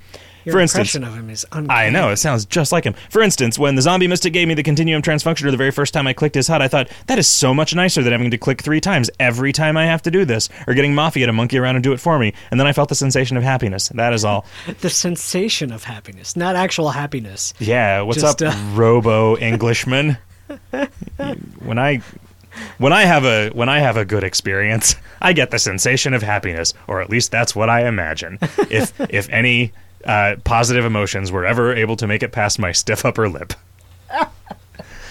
Your impression of him is uncanny. I know, it sounds just like him. For instance, when the zombie mystic gave me the Continuum Transfunctioner the very first time I clicked his HUD, I thought, that is so much nicer than having to click 3 times every time I have to do this, or getting Mafia to monkey around and do it for me. And then I felt the sensation of happiness. That is all. The sensation of happiness, not actual happiness. Yeah, what's just, up, robo-Englishman? When I have a good experience, I get the sensation of happiness, or at least that's what I imagine. If any... positive emotions were ever able to make it past my stiff upper lip.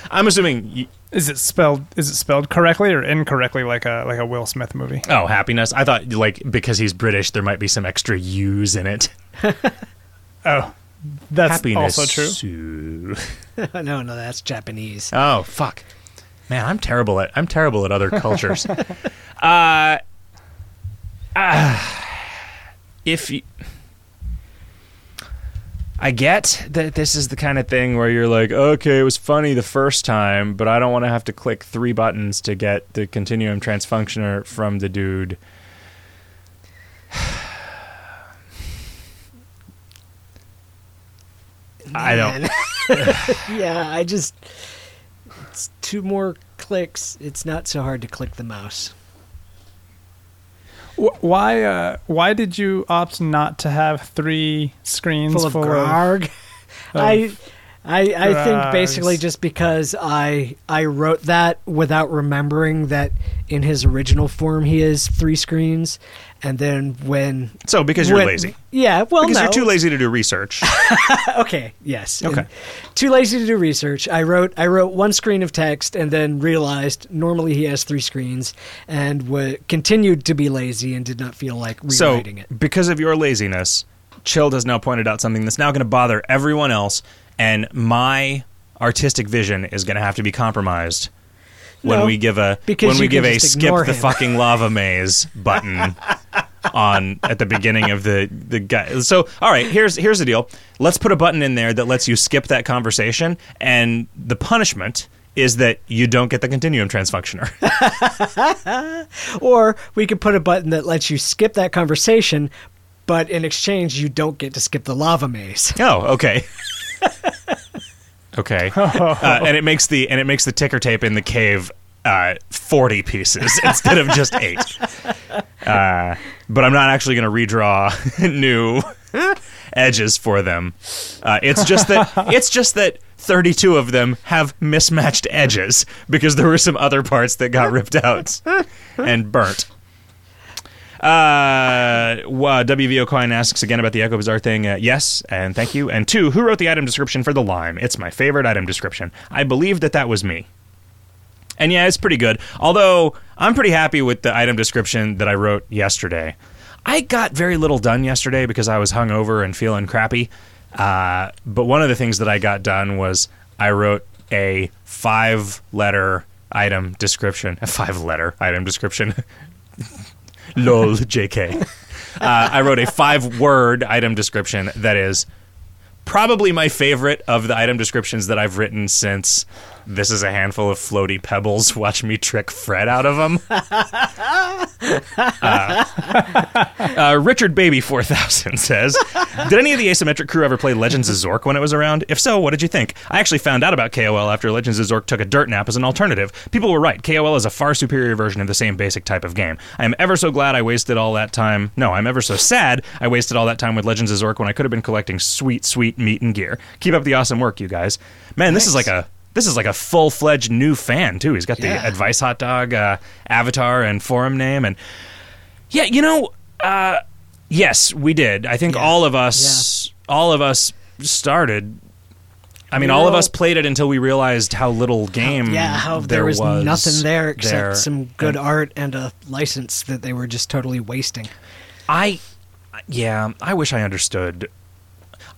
I'm assuming is it spelled correctly or incorrectly, like a Will Smith movie? Oh, happiness. I thought because he's British there might be some extra U's in it. Oh, that's happiness also true. No, that's Japanese. Oh, fuck. Man, I'm terrible at other cultures. I get that this is the kind of thing where you're like, okay, it was funny the first time, but I don't want to have to click 3 buttons to get the Continuum Transfunctioner from the dude. I don't. Yeah, it's 2 more clicks. It's not so hard to click the mouse. Why did you opt not to have 3 screens full of Garg? I think basically just because I wrote that without remembering that in his original form he is 3 screens, and then when... So because you're lazy. Yeah, well, because you're too lazy to do research. Okay, yes. Okay. And too lazy to do research. I wrote 1 screen of text and then realized normally he has 3 screens and continued to be lazy and did not feel like rewriting it. So because of your laziness, Child has now pointed out something that's now going to bother everyone else, and my artistic vision is going to have to be compromised when we give a skip the fucking lava maze button on at the beginning of the guy. So all right, here's the deal. Let's put a button in there that lets you skip that conversation, and the punishment is that you don't get the Continuum Transfunctioner. Or we could put a button that lets you skip that conversation, but in exchange you don't get to skip the lava maze. Oh, okay. Okay, and it makes the ticker tape in the cave 40 pieces instead of just 8. But I'm not actually going to redraw new edges for them. It's just that 32 of them have mismatched edges because there were some other parts that got ripped out and burnt. WVO Coin asks again about the Echo Bazaar thing. Yes, and thank you. And 2, who wrote the item description for the lime? It's my favorite item description. I believe that was me. And yeah, it's pretty good. Although, I'm pretty happy with the item description that I wrote yesterday. I got very little done yesterday because I was hungover and feeling crappy. But one of the things that I got done was I wrote a 5-letter item description. A 5-letter item description. Lol, JK. I wrote a 5-word item description that is probably my favorite of the item descriptions that I've written since this is a handful of floaty pebbles, watch me trick Fred out of them. Richard Baby 4000 says, did any of the Asymmetric crew ever play Legends of Zork when it was around? If so, what did you think? I actually found out about KOL after Legends of Zork took a dirt nap as an alternative. People were right. KOL is a far superior version of the same basic type of game. I am ever so glad I wasted all that time. No, I'm ever so sad I wasted all that time with Legends of Zork when I could have been collecting sweet, sweet meat and gear. Keep up the awesome work, you guys. Man, nice. This is like a full-fledged new fan, too. He's got the Advice Hot Dog avatar and forum name. And yeah, you know, yes, we did. I think all of us started. I mean, all of us played it until we realized how little game there was nothing there except some good art and a license that they were just totally wasting. I wish I understood.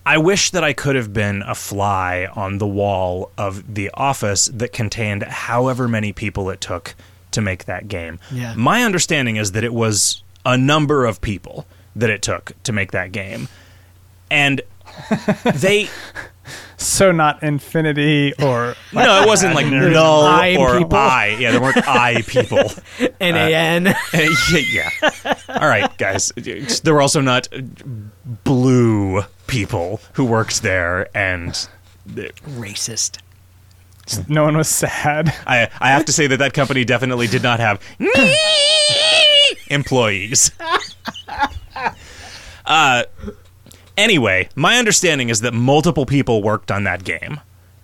I wish that I could have been a fly on the wall of the office that contained however many people it took to make that game. Yeah. My understanding is that it was a number of people that it took to make that game. And they... So not infinity or... No, it wasn't like null or people. I. Yeah, there weren't I people. N-A-N. Yeah. All right, guys. There were also not blue people who worked there and... Racist. No one was sad. I have to say that company definitely did not have employees. Anyway, my understanding is that multiple people worked on that game,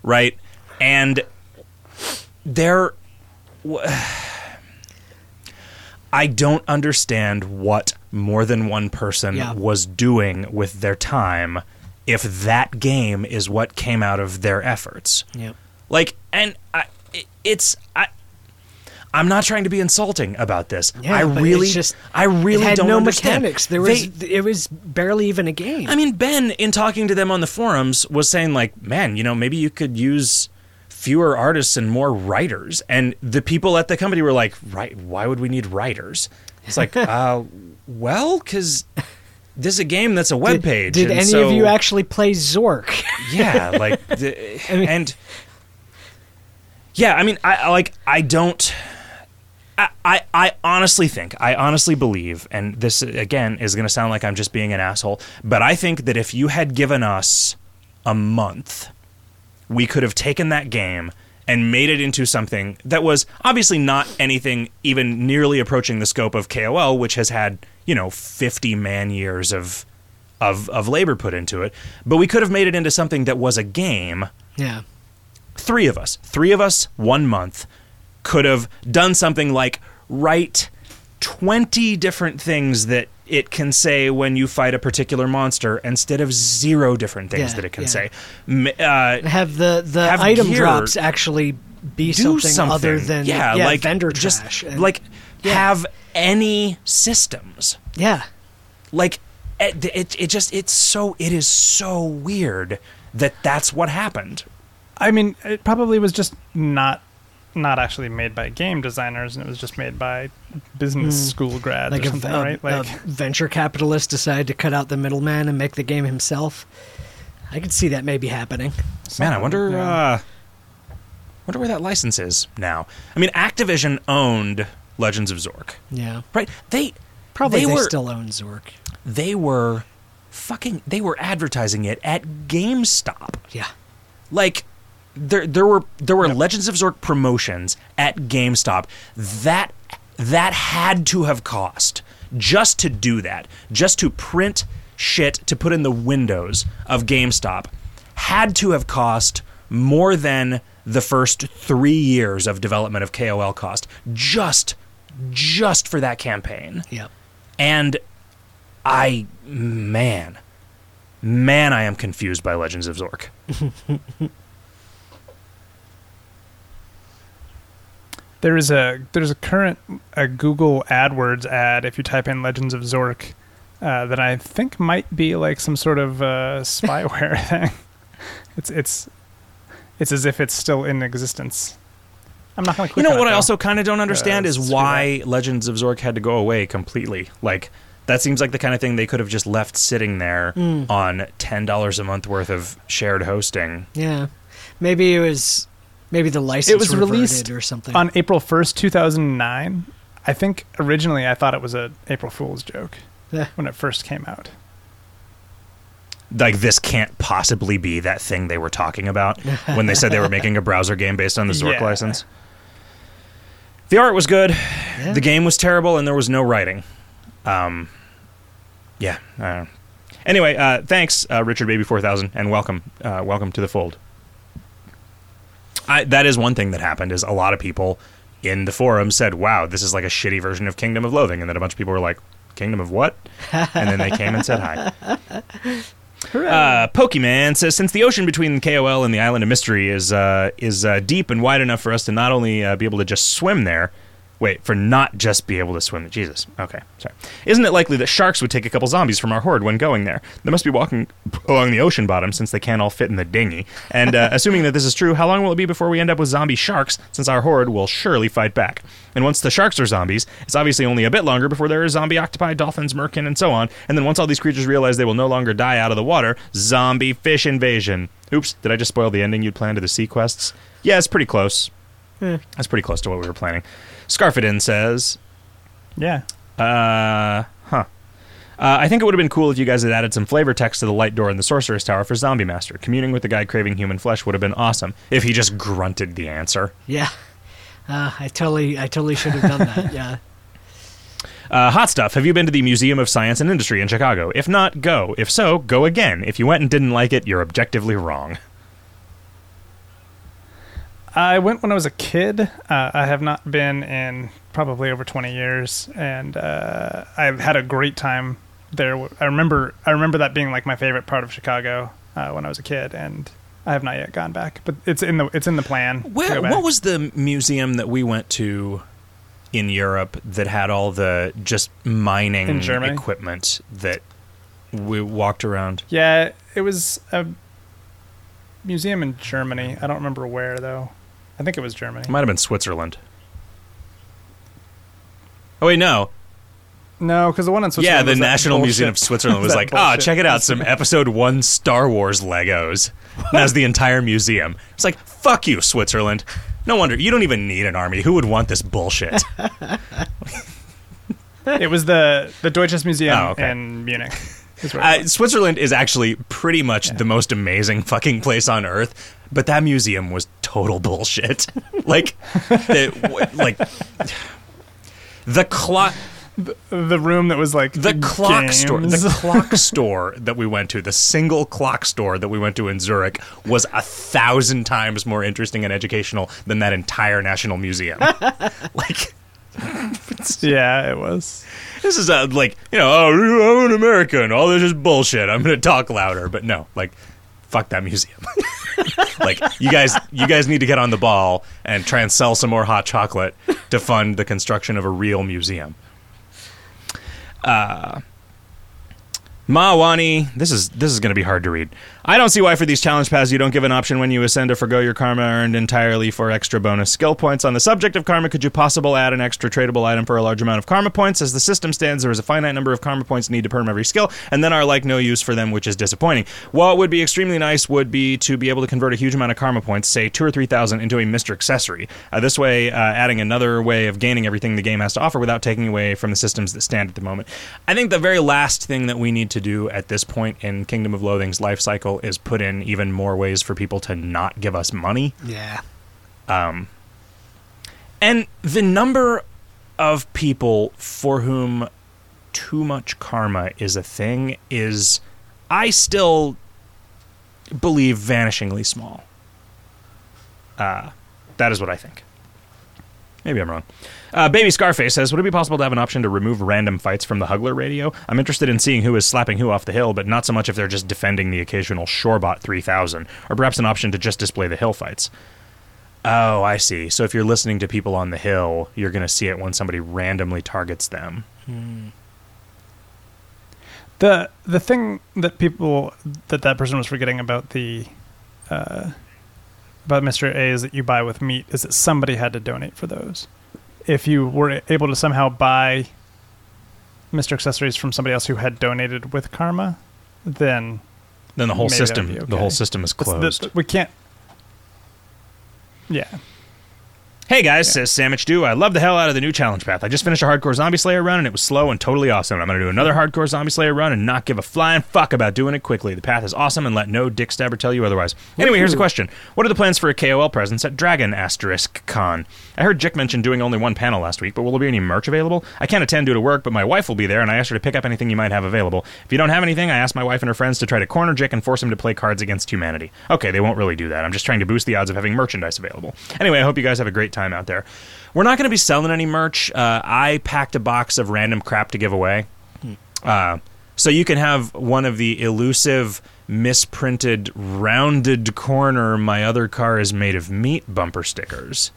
right? And there... I don't understand what more than one person was doing with their time if that game is what came out of their efforts. Yep. Like, and I'm not trying to be insulting about this. Yeah, I really don't understand. It had no mechanics. It was barely even a game. I mean, Ben, in talking to them on the forums, was saying, like, man, you know, maybe you could use fewer artists and more writers. And the people at the company were like, right, why would we need writers? It's like, well, because this is a game that's a web page. Did any of you actually play Zork? Yeah, like, I honestly believe, and this, again, is going to sound like I'm just being an asshole, but I think that if you had given us a month, we could have taken that game and made it into something that was obviously not anything even nearly approaching the scope of KOL, which has had, you know, 50 man-years of labor put into it. But we could have made it into something that was a game. Yeah. Three of us, 1 month, could have done something like write 20 different things that it can say when you fight a particular monster instead of 0 different things that it can say. Have the item drops actually be something other than like vendor trash. Have any systems. Yeah. Like it is so weird that that's what happened. I mean, it probably was just not actually made by game designers, and it was just made by business school grads, like, or something, right? Like a venture capitalist decided to cut out the middleman and make the game himself. I could see that maybe happening. Man, I wonder, wonder where that license is now. I mean, Activision owned Legends of Zork. Yeah, right. They still own Zork. They were advertising it at GameStop. Yeah, like. There were Legends of Zork promotions at GameStop that had to have cost just to do that, just to print shit to put in the windows of GameStop, had to have cost more than the first 3 years of development of KOL cost just for that campaign. Yeah, and I am confused by Legends of Zork. There's a current Google AdWords ad, if you type in Legends of Zork, that I think might be like some sort of spyware thing. It's as if it's still in existence. I'm not going to click on it. You know what I also kind of don't understand is why Legends of Zork had to go away completely. Like, that seems like the kind of thing they could have just left sitting there on $10 a month worth of shared hosting. Yeah. Maybe it was... Maybe the license it was released or something. On April 1st, 2009. I think originally I thought it was an April Fool's joke when it first came out. Like, this can't possibly be that thing they were talking about when they said they were making a browser game based on the Zork license. The art was good. Yeah. The game was terrible, and there was no writing. Yeah. Anyway, thanks, Richard Baby 4000, and welcome to the fold. That is one thing that happened, is a lot of people in the forum said, wow, this is like a shitty version of Kingdom of Loathing, and then a bunch of people were like, Kingdom of what? And then they came and said hi. Pokemon says, since the ocean between KOL and the Island of Mystery is deep and wide enough for us to not only be able to just swim there, Jesus. Okay, sorry. Isn't it likely that sharks would take a couple zombies from our horde when going there? They must be walking along the ocean bottom since they can't all fit in the dinghy. And assuming that this is true, how long will it be before we end up with zombie sharks, since our horde will surely fight back? And once the sharks are zombies, it's obviously only a bit longer before there are zombie octopi, dolphins, merkin, and so on. And then once all these creatures realize they will no longer die out of the water, zombie fish invasion. Oops, did I just spoil the ending you'd planned to the sea quests? Yeah, it's pretty close. That's pretty close to what we were planning. Scarfedin says, I think it would have been cool if you guys had added some flavor text to the light door in the Sorcerer's Tower for Zombie Master. Communing with the guy craving human flesh would have been awesome. If he just grunted the answer. Yeah. I totally should have done that, yeah. Hot Stuff, have you been to the Museum of Science and Industry in Chicago? If not, go. If so, go again. If you went and didn't like it, you're objectively wrong. I went when I was a kid. I have not been in probably over 20 years, and I've had a great time there. I remember that being like my favorite part of Chicago when I was a kid, and I have not yet gone back. But it's in the plan. Where? What was the museum that we went to in Europe that had all the just mining equipment that we walked around? Yeah, it was a museum in Germany. I don't remember where though. I think it was Germany. It might have been Switzerland. Oh, wait, no. No, because the one in Switzerland was National Museum of Switzerland was like, ah, check it out, some Episode 1 Star Wars Legos. And that was the entire museum. It's like, fuck you, Switzerland. No wonder. You don't even need an army. Who would want this bullshit? It was the Deutsches Museum in Munich. Switzerland is actually pretty much the most amazing fucking place on earth, but that museum was total bullshit. The clock, the room that was like the clock store that we went to, the single clock store that we went to in Zurich was 1,000 times more interesting and educational than that entire National Museum. Yeah, it was. This is I'm in America and all this is bullshit. I'm going to talk louder, but no, fuck that museum. You guys need to get on the ball and try and sell some more hot chocolate to fund the construction of a real museum. Mawani, this is going to be hard to read. I don't see why for these challenge paths you don't give an option when you ascend to forgo your karma earned entirely for extra bonus skill points. On the subject of karma, could you possibly add an extra tradable item for a large amount of karma points? As the system stands, there is a finite number of karma points needed to perm every skill, and then are no use for them, which is disappointing. What would be extremely nice would be to be able to convert a huge amount of karma points, say 2,000 or 3,000, into a Mr. Accessory. This way, adding another way of gaining everything the game has to offer without taking away from the systems that stand at the moment. I think the very last thing that we need to do at this point in Kingdom of Loathing's life cycle is put in even more ways for people to not give us money. Yeah. And the number of people for whom too much karma is a thing is, I still believe, vanishingly small. That is what I think. Maybe I'm wrong. Baby Scarface says, would it be possible to have an option to remove random fights from the Hugler radio? I'm interested in seeing who is slapping who off the hill, but not so much if they're just defending the occasional Shorebot 3000, or perhaps an option to just display the hill fights. Oh, I see. So if you're listening to people on the hill, you're going to see it when somebody randomly targets them. Hmm. The thing that that person was forgetting about about Mr. A's that you buy with meat is that somebody had to donate for those. If you were able to somehow buy Mr. Accessories from somebody else who had donated with karma, then the whole system is closed. We can't. Yeah. Hey guys, says Sandwich Dew. I love the hell out of the new challenge path. I just finished a hardcore Zombie Slayer run and it was slow and totally awesome. I'm going to do another hardcore Zombie Slayer run and not give a flying fuck about doing it quickly. The path is awesome and let no dick stabber tell you otherwise. Anyway, here's a question. What are the plans for a KOL presence at Dragon Asterisk Con? I heard Jick mention doing only one panel last week, but will there be any merch available? I can't attend due to work, but my wife will be there and I asked her to pick up anything you might have available. If you don't have anything, I asked my wife and her friends to try to corner Jick and force him to play Cards Against Humanity. Okay, they won't really do that. I'm just trying to boost the odds of having merchandise available. Anyway, I hope you guys have a great time out there. We're not going to be selling any merch. I packed a box of random crap to give away. So you can have one of the elusive, misprinted, rounded corner, my other car is made of meat bumper stickers.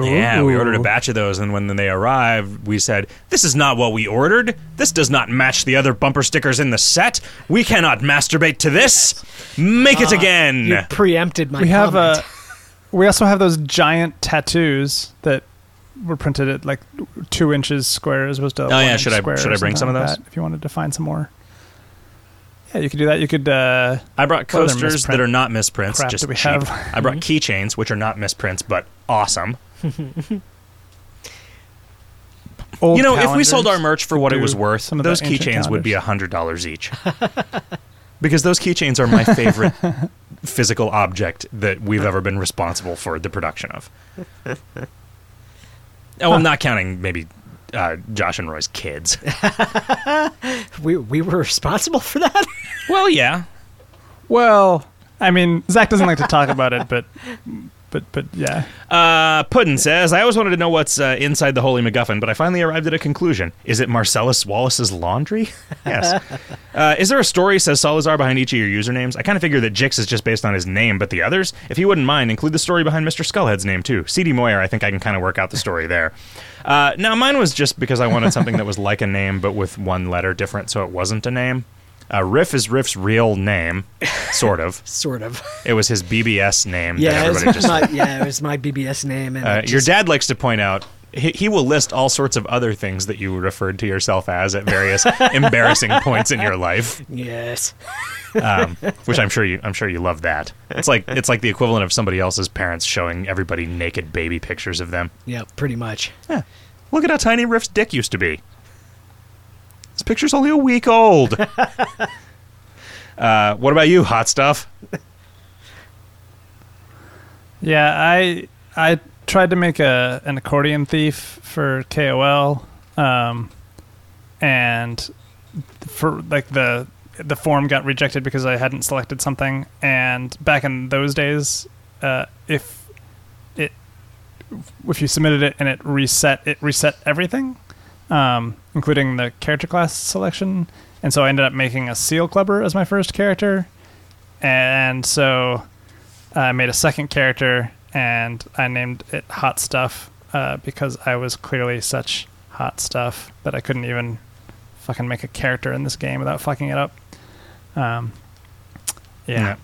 Yeah, we ordered a batch of those, and when they arrived, we said, this is not what we ordered. This does not match the other bumper stickers in the set. We cannot masturbate to this. Make it again. You preempted my comment. We also have those giant tattoos that were printed at like 2 inches square as opposed to should I bring some of those? If you wanted to find some more. Yeah, you could do that. You could... I brought coasters that are not misprints, just cheap. I brought keychains, which are not misprints, but awesome. Old if we sold our merch for what it was worth, those keychains would be $100 each. Because those keychains are my favorite physical object that we've ever been responsible for the production of. Oh, I'm not counting maybe Josh and Roy's kids. We were responsible for that? Well, yeah. Well, I mean, Zach doesn't like to talk about it, but yeah. Puddin says, I always wanted to know what's inside the Holy MacGuffin, but I finally arrived at a conclusion. Is it Marcellus Wallace's laundry? Yes. Is there a story, says Salazar, behind each of your usernames? I kind of figure that Jix is just based on his name, but the others? If you wouldn't mind, include the story behind Mr. Skullhead's name, too. C.D. Moyer, I think I can kind of work out the story there. Now, mine was just because I wanted something that was like a name, but with one letter different, so it wasn't a name. Riff is Riff's real name, sort of. Sort of. It was his BBS name. Yeah, that everybody it was my BBS name. And your dad likes to point out, he will list all sorts of other things that you referred to yourself as at various embarrassing points in your life. Yes. Which I'm sure you love that. It's like the equivalent of somebody else's parents showing everybody naked baby pictures of them. Yeah, pretty much. Yeah. Look at how tiny Riff's dick used to be. This picture's only a week old. What about you, Hot Stuff? Yeah, I tried to make an accordion thief for KOL, and for like the form got rejected because I hadn't selected something. And back in those days, if you submitted it and it reset everything. Including the character class selection, and so I ended up making a Seal Clubber as my first character, and so I made a second character, and I named it Hot Stuff because I was clearly such hot stuff that I couldn't even fucking make a character in this game without fucking it up. Yeah.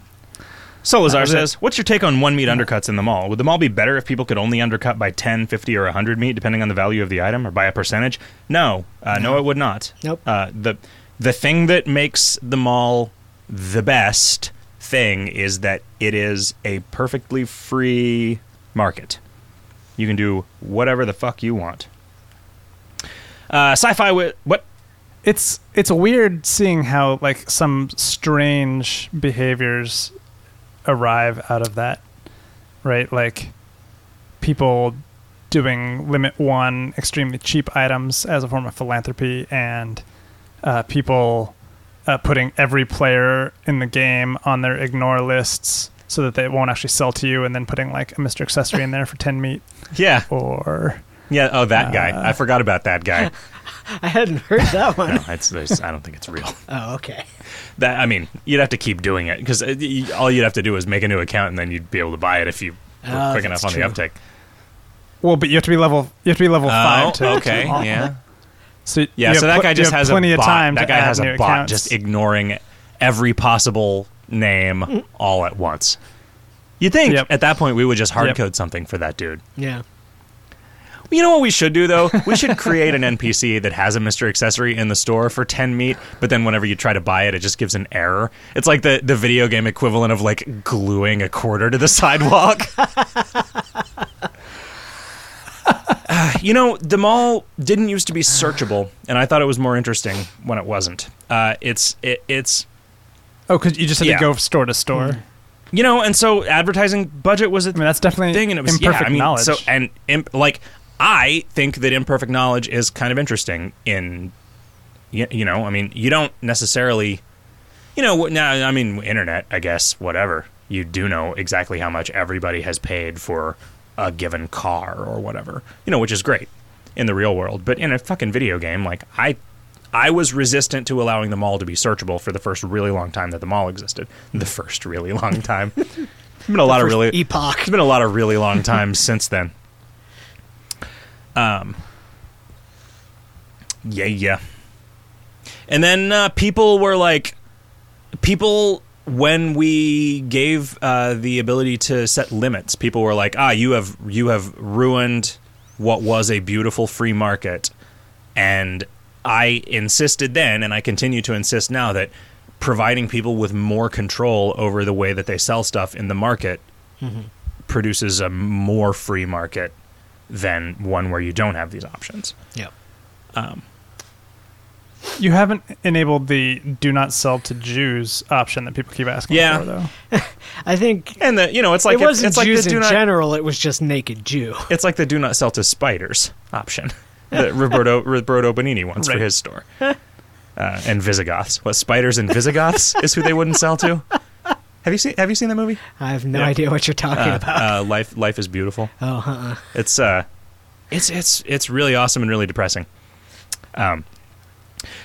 Solazar says, what's your take on one meat undercuts in the mall? Would the mall be better if people could only undercut by 10, 50, or 100 meat, depending on the value of the item, or by a percentage? No, it would not. Nope. The thing that makes the mall the best thing is that it is a perfectly free market. You can do whatever the fuck you want. Sci-fi with... What? It's weird seeing how like some strange behaviors... arrive out of that, right? Like people doing limit one extremely cheap items as a form of philanthropy, and people putting every player in the game on their ignore lists so that they won't actually sell to you, and then putting like a Mr. Accessory in there for 10 meat. Yeah. Or... Yeah, oh, that guy. I forgot about that guy. I hadn't heard that one. No, I don't think it's real. Oh, okay. You'd have to keep doing it, because all you'd have to do is make a new account, and then you'd be able to buy it if you were quick enough on the uptake. Well, but you have to be level 5 to... okay, yeah. So that guy just has a bot. That guy has a bot just ignoring every possible name all at once. You'd think at that point we would just hard code something for that dude. Yeah. You know what we should do, though? We should create an NPC that has a Mr. Accessory in the store for 10 meat, but then whenever you try to buy it, it just gives an error. It's like the video game equivalent of, like, gluing a quarter to the sidewalk. You know, the mall didn't used to be searchable, and I thought it was more interesting when it wasn't. It's... Oh, because you just had to go store to store. Mm-hmm. You know, and so advertising budget was a that's definitely thing, and it was imperfect knowledge. So, and I think that imperfect knowledge is kind of interesting. You don't necessarily, internet, I guess, whatever. You do know exactly how much everybody has paid for a given car or whatever, which is great in the real world. But in a fucking video game, I was resistant to allowing the mall to be searchable for the first really long time that the mall existed. The first really long time. It's been a lot of really long times since then. Yeah. And then people were like... People, when we gave the ability to set limits, people were like, you have ruined what was a beautiful free market. And... I insisted then, and I continue to insist now, that providing people with more control over the way that they sell stuff in the market produces a more free market than one where you don't have these options. Yeah. You haven't enabled the do not sell to Jews option that people keep asking for, though. I think... And the, it's like... It wasn't it's Jews like the do in not, general, it was just naked Jew. It's like the do not sell to spiders option. That Roberto Benigni wants for his store. And Visigoths. What, spiders and Visigoths is who they wouldn't sell to? Have you seen the movie? I have no idea what you're talking about. Life is Beautiful. Oh, uh-uh. It's really awesome and really depressing.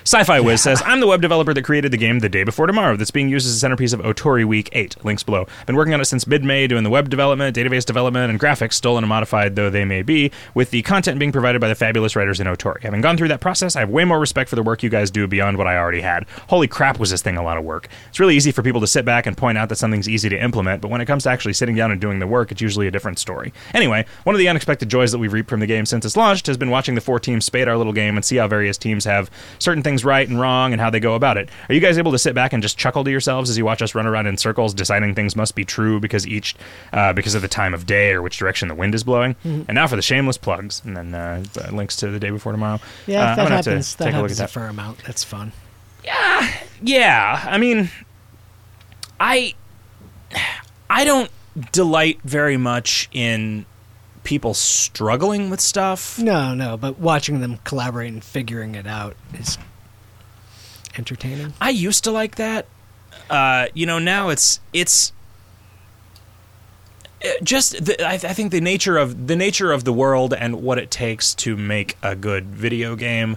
Sci-Fi Wiz says, I'm the web developer that created the game The Day Before Tomorrow that's being used as a centerpiece of Otori Week 8. Links below. Been working on it since mid-May, doing the web development, database development, and graphics, stolen and modified though they may be, with the content being provided by the fabulous writers in Otori. Having gone through that process, I have way more respect for the work you guys do beyond what I already had. Holy crap, was this thing a lot of work. It's really easy for people to sit back and point out that something's easy to implement, but when it comes to actually sitting down and doing the work, it's usually a different story. Anyway, one of the unexpected joys that we've reaped from the game since it's launched has been watching the four teams spade our little game and see how various teams have certain things right and wrong and how they go about it. Are you guys able to sit back and just chuckle to yourselves as you watch us run around in circles deciding things must be true because of the time of day or which direction the wind is blowing? Mm-hmm. And now for the shameless plugs, and then links to The Day Before Tomorrow. Yeah, if that happens, that happens a fair amount. That's fun. Yeah. I mean, I don't delight very much in people struggling with stuff. No, but watching them collaborate and figuring it out is entertaining. I used to like that. Now it's just I think the nature of the world and what it takes to make a good video game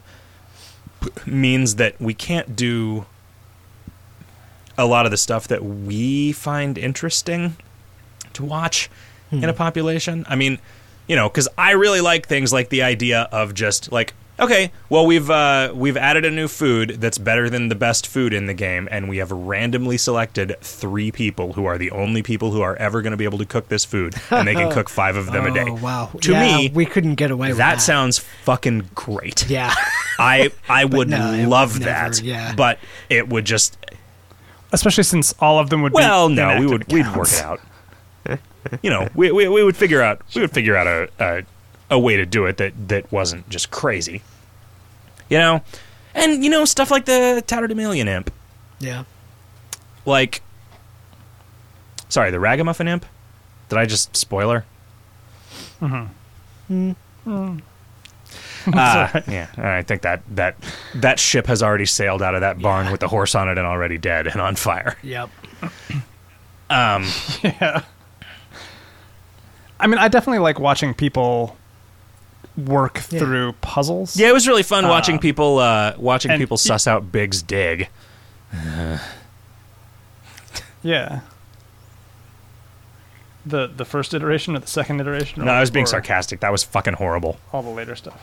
means that we can't do a lot of the stuff that we find interesting to watch in a population. I mean, because I really like things like the idea of just like, okay, well, we've added a new food that's better than the best food in the game, and we have randomly selected 3 people who are the only people who are ever going to be able to cook this food, and they can cook 5 of them a day. Wow! To me, we couldn't get away with that. That sounds fucking great. Yeah, I would love that, but it would just, especially since all of them would. Well, be no, we'd work it out. We would figure out a way to do it that wasn't just crazy. And stuff like the Tatterdemalion imp. Yeah. Like, sorry, the Ragamuffin imp? Did I just spoiler? Mm-hmm. Mm-hmm. Yeah. I think that ship has already sailed out of that barn with the horse on it and already dead and on fire. Yep. Yeah. I mean, I definitely like watching people work through puzzles. Yeah, it was really fun watching people suss out Big's dig. Yeah. The first iteration or the second iteration? No, I was being sarcastic. That was fucking horrible. All the later stuff.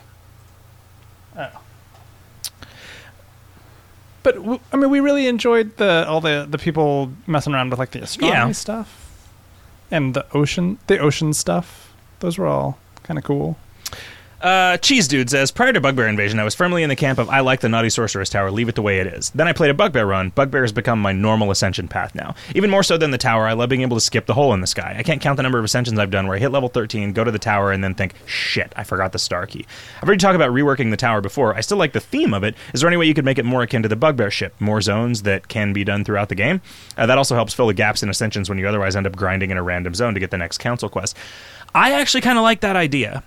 Oh. But we really enjoyed all the people messing around with like the astronomy stuff. And the ocean stuff. Those were all kind of cool. Cheese Dudes says, prior to Bugbear Invasion, I was firmly in the camp of I like the Naughty Sorceress Tower, leave it the way it is. Then I played a Bugbear run. Bugbear has become my normal ascension path now. Even more so than the tower, I love being able to skip the hole in the sky. I can't count the number of ascensions I've done where I hit level 13, go to the tower, and then think, shit, I forgot the star key. I've already talked about reworking the tower before. I still like the theme of it. Is there any way you could make it more akin to the Bugbear ship? More zones that can be done throughout the game? That also helps fill the gaps in ascensions when you otherwise end up grinding in a random zone to get the next council quest. I actually kind of like that idea.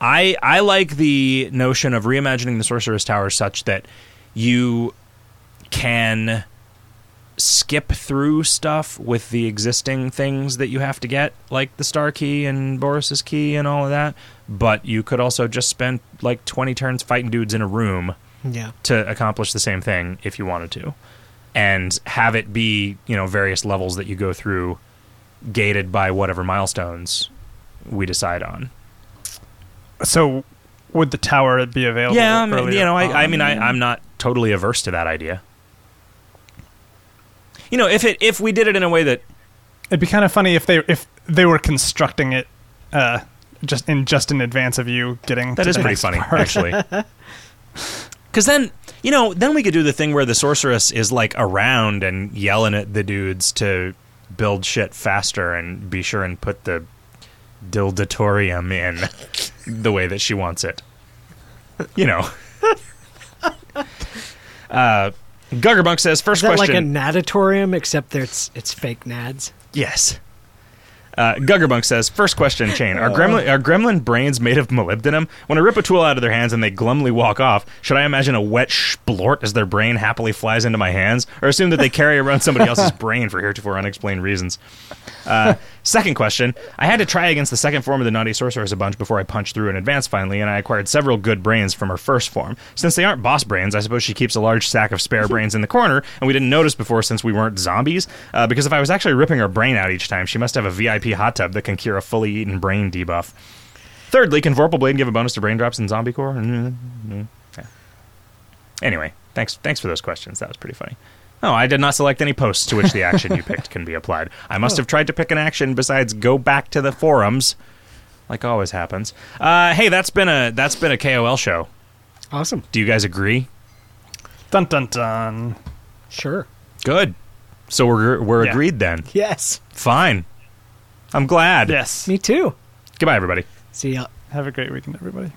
I like the notion of reimagining the Sorcerer's Tower such that you can skip through stuff with the existing things that you have to get, like the Star Key and Boris's Key and all of that, but you could also just spend like 20 turns fighting dudes in a room to accomplish the same thing if you wanted to, and have it be, you know, various levels that you go through gated by whatever milestones we decide on. So would the tower be available? Yeah, you know, I'm not totally averse to that idea. You know, if we did it in a way that... It'd be kind of funny if they were constructing it just in advance of you getting... That is pretty funny, actually. Because then, you know, then we could do the thing where the sorceress is like around and yelling at the dudes to build shit faster and be sure and put the dildatorium in the way that she wants it, you know. Guggerbunk says, first question. Is that question, like a nadatorium, except it's fake nads? Yes. Guggerbunk says, first question, Chain. Are gremlin brains made of molybdenum? When I rip a tool out of their hands and they glumly walk off, should I imagine a wet splort as their brain happily flies into my hands? Or assume that they carry around somebody else's brain for heretofore unexplained reasons? Second question. I had to try against the second form of the Naughty Sorceress a bunch before I punched through in advance finally, and I acquired several good brains from her first form. Since they aren't boss brains, I suppose she keeps a large sack of spare brains in the corner, and we didn't notice before since we weren't zombies, because if I was actually ripping her brain out each time, she must have a VIP hot tub that can cure a fully eaten brain debuff. Thirdly, can Vorpal Blade give a bonus to brain drops in Zombie Core? Mm-hmm. Yeah. Anyway, thanks for those questions. That was pretty funny. Oh, I did not select any posts to which the action you picked can be applied. I must have tried to pick an action besides go back to the forums, like always happens. Hey, that's been a KOL show. Awesome. Do you guys agree? Dun dun dun. Sure. Good. So we're agreed then. Yes. Fine. I'm glad. Yes. Me too. Goodbye, everybody. See ya. Have a great weekend, everybody.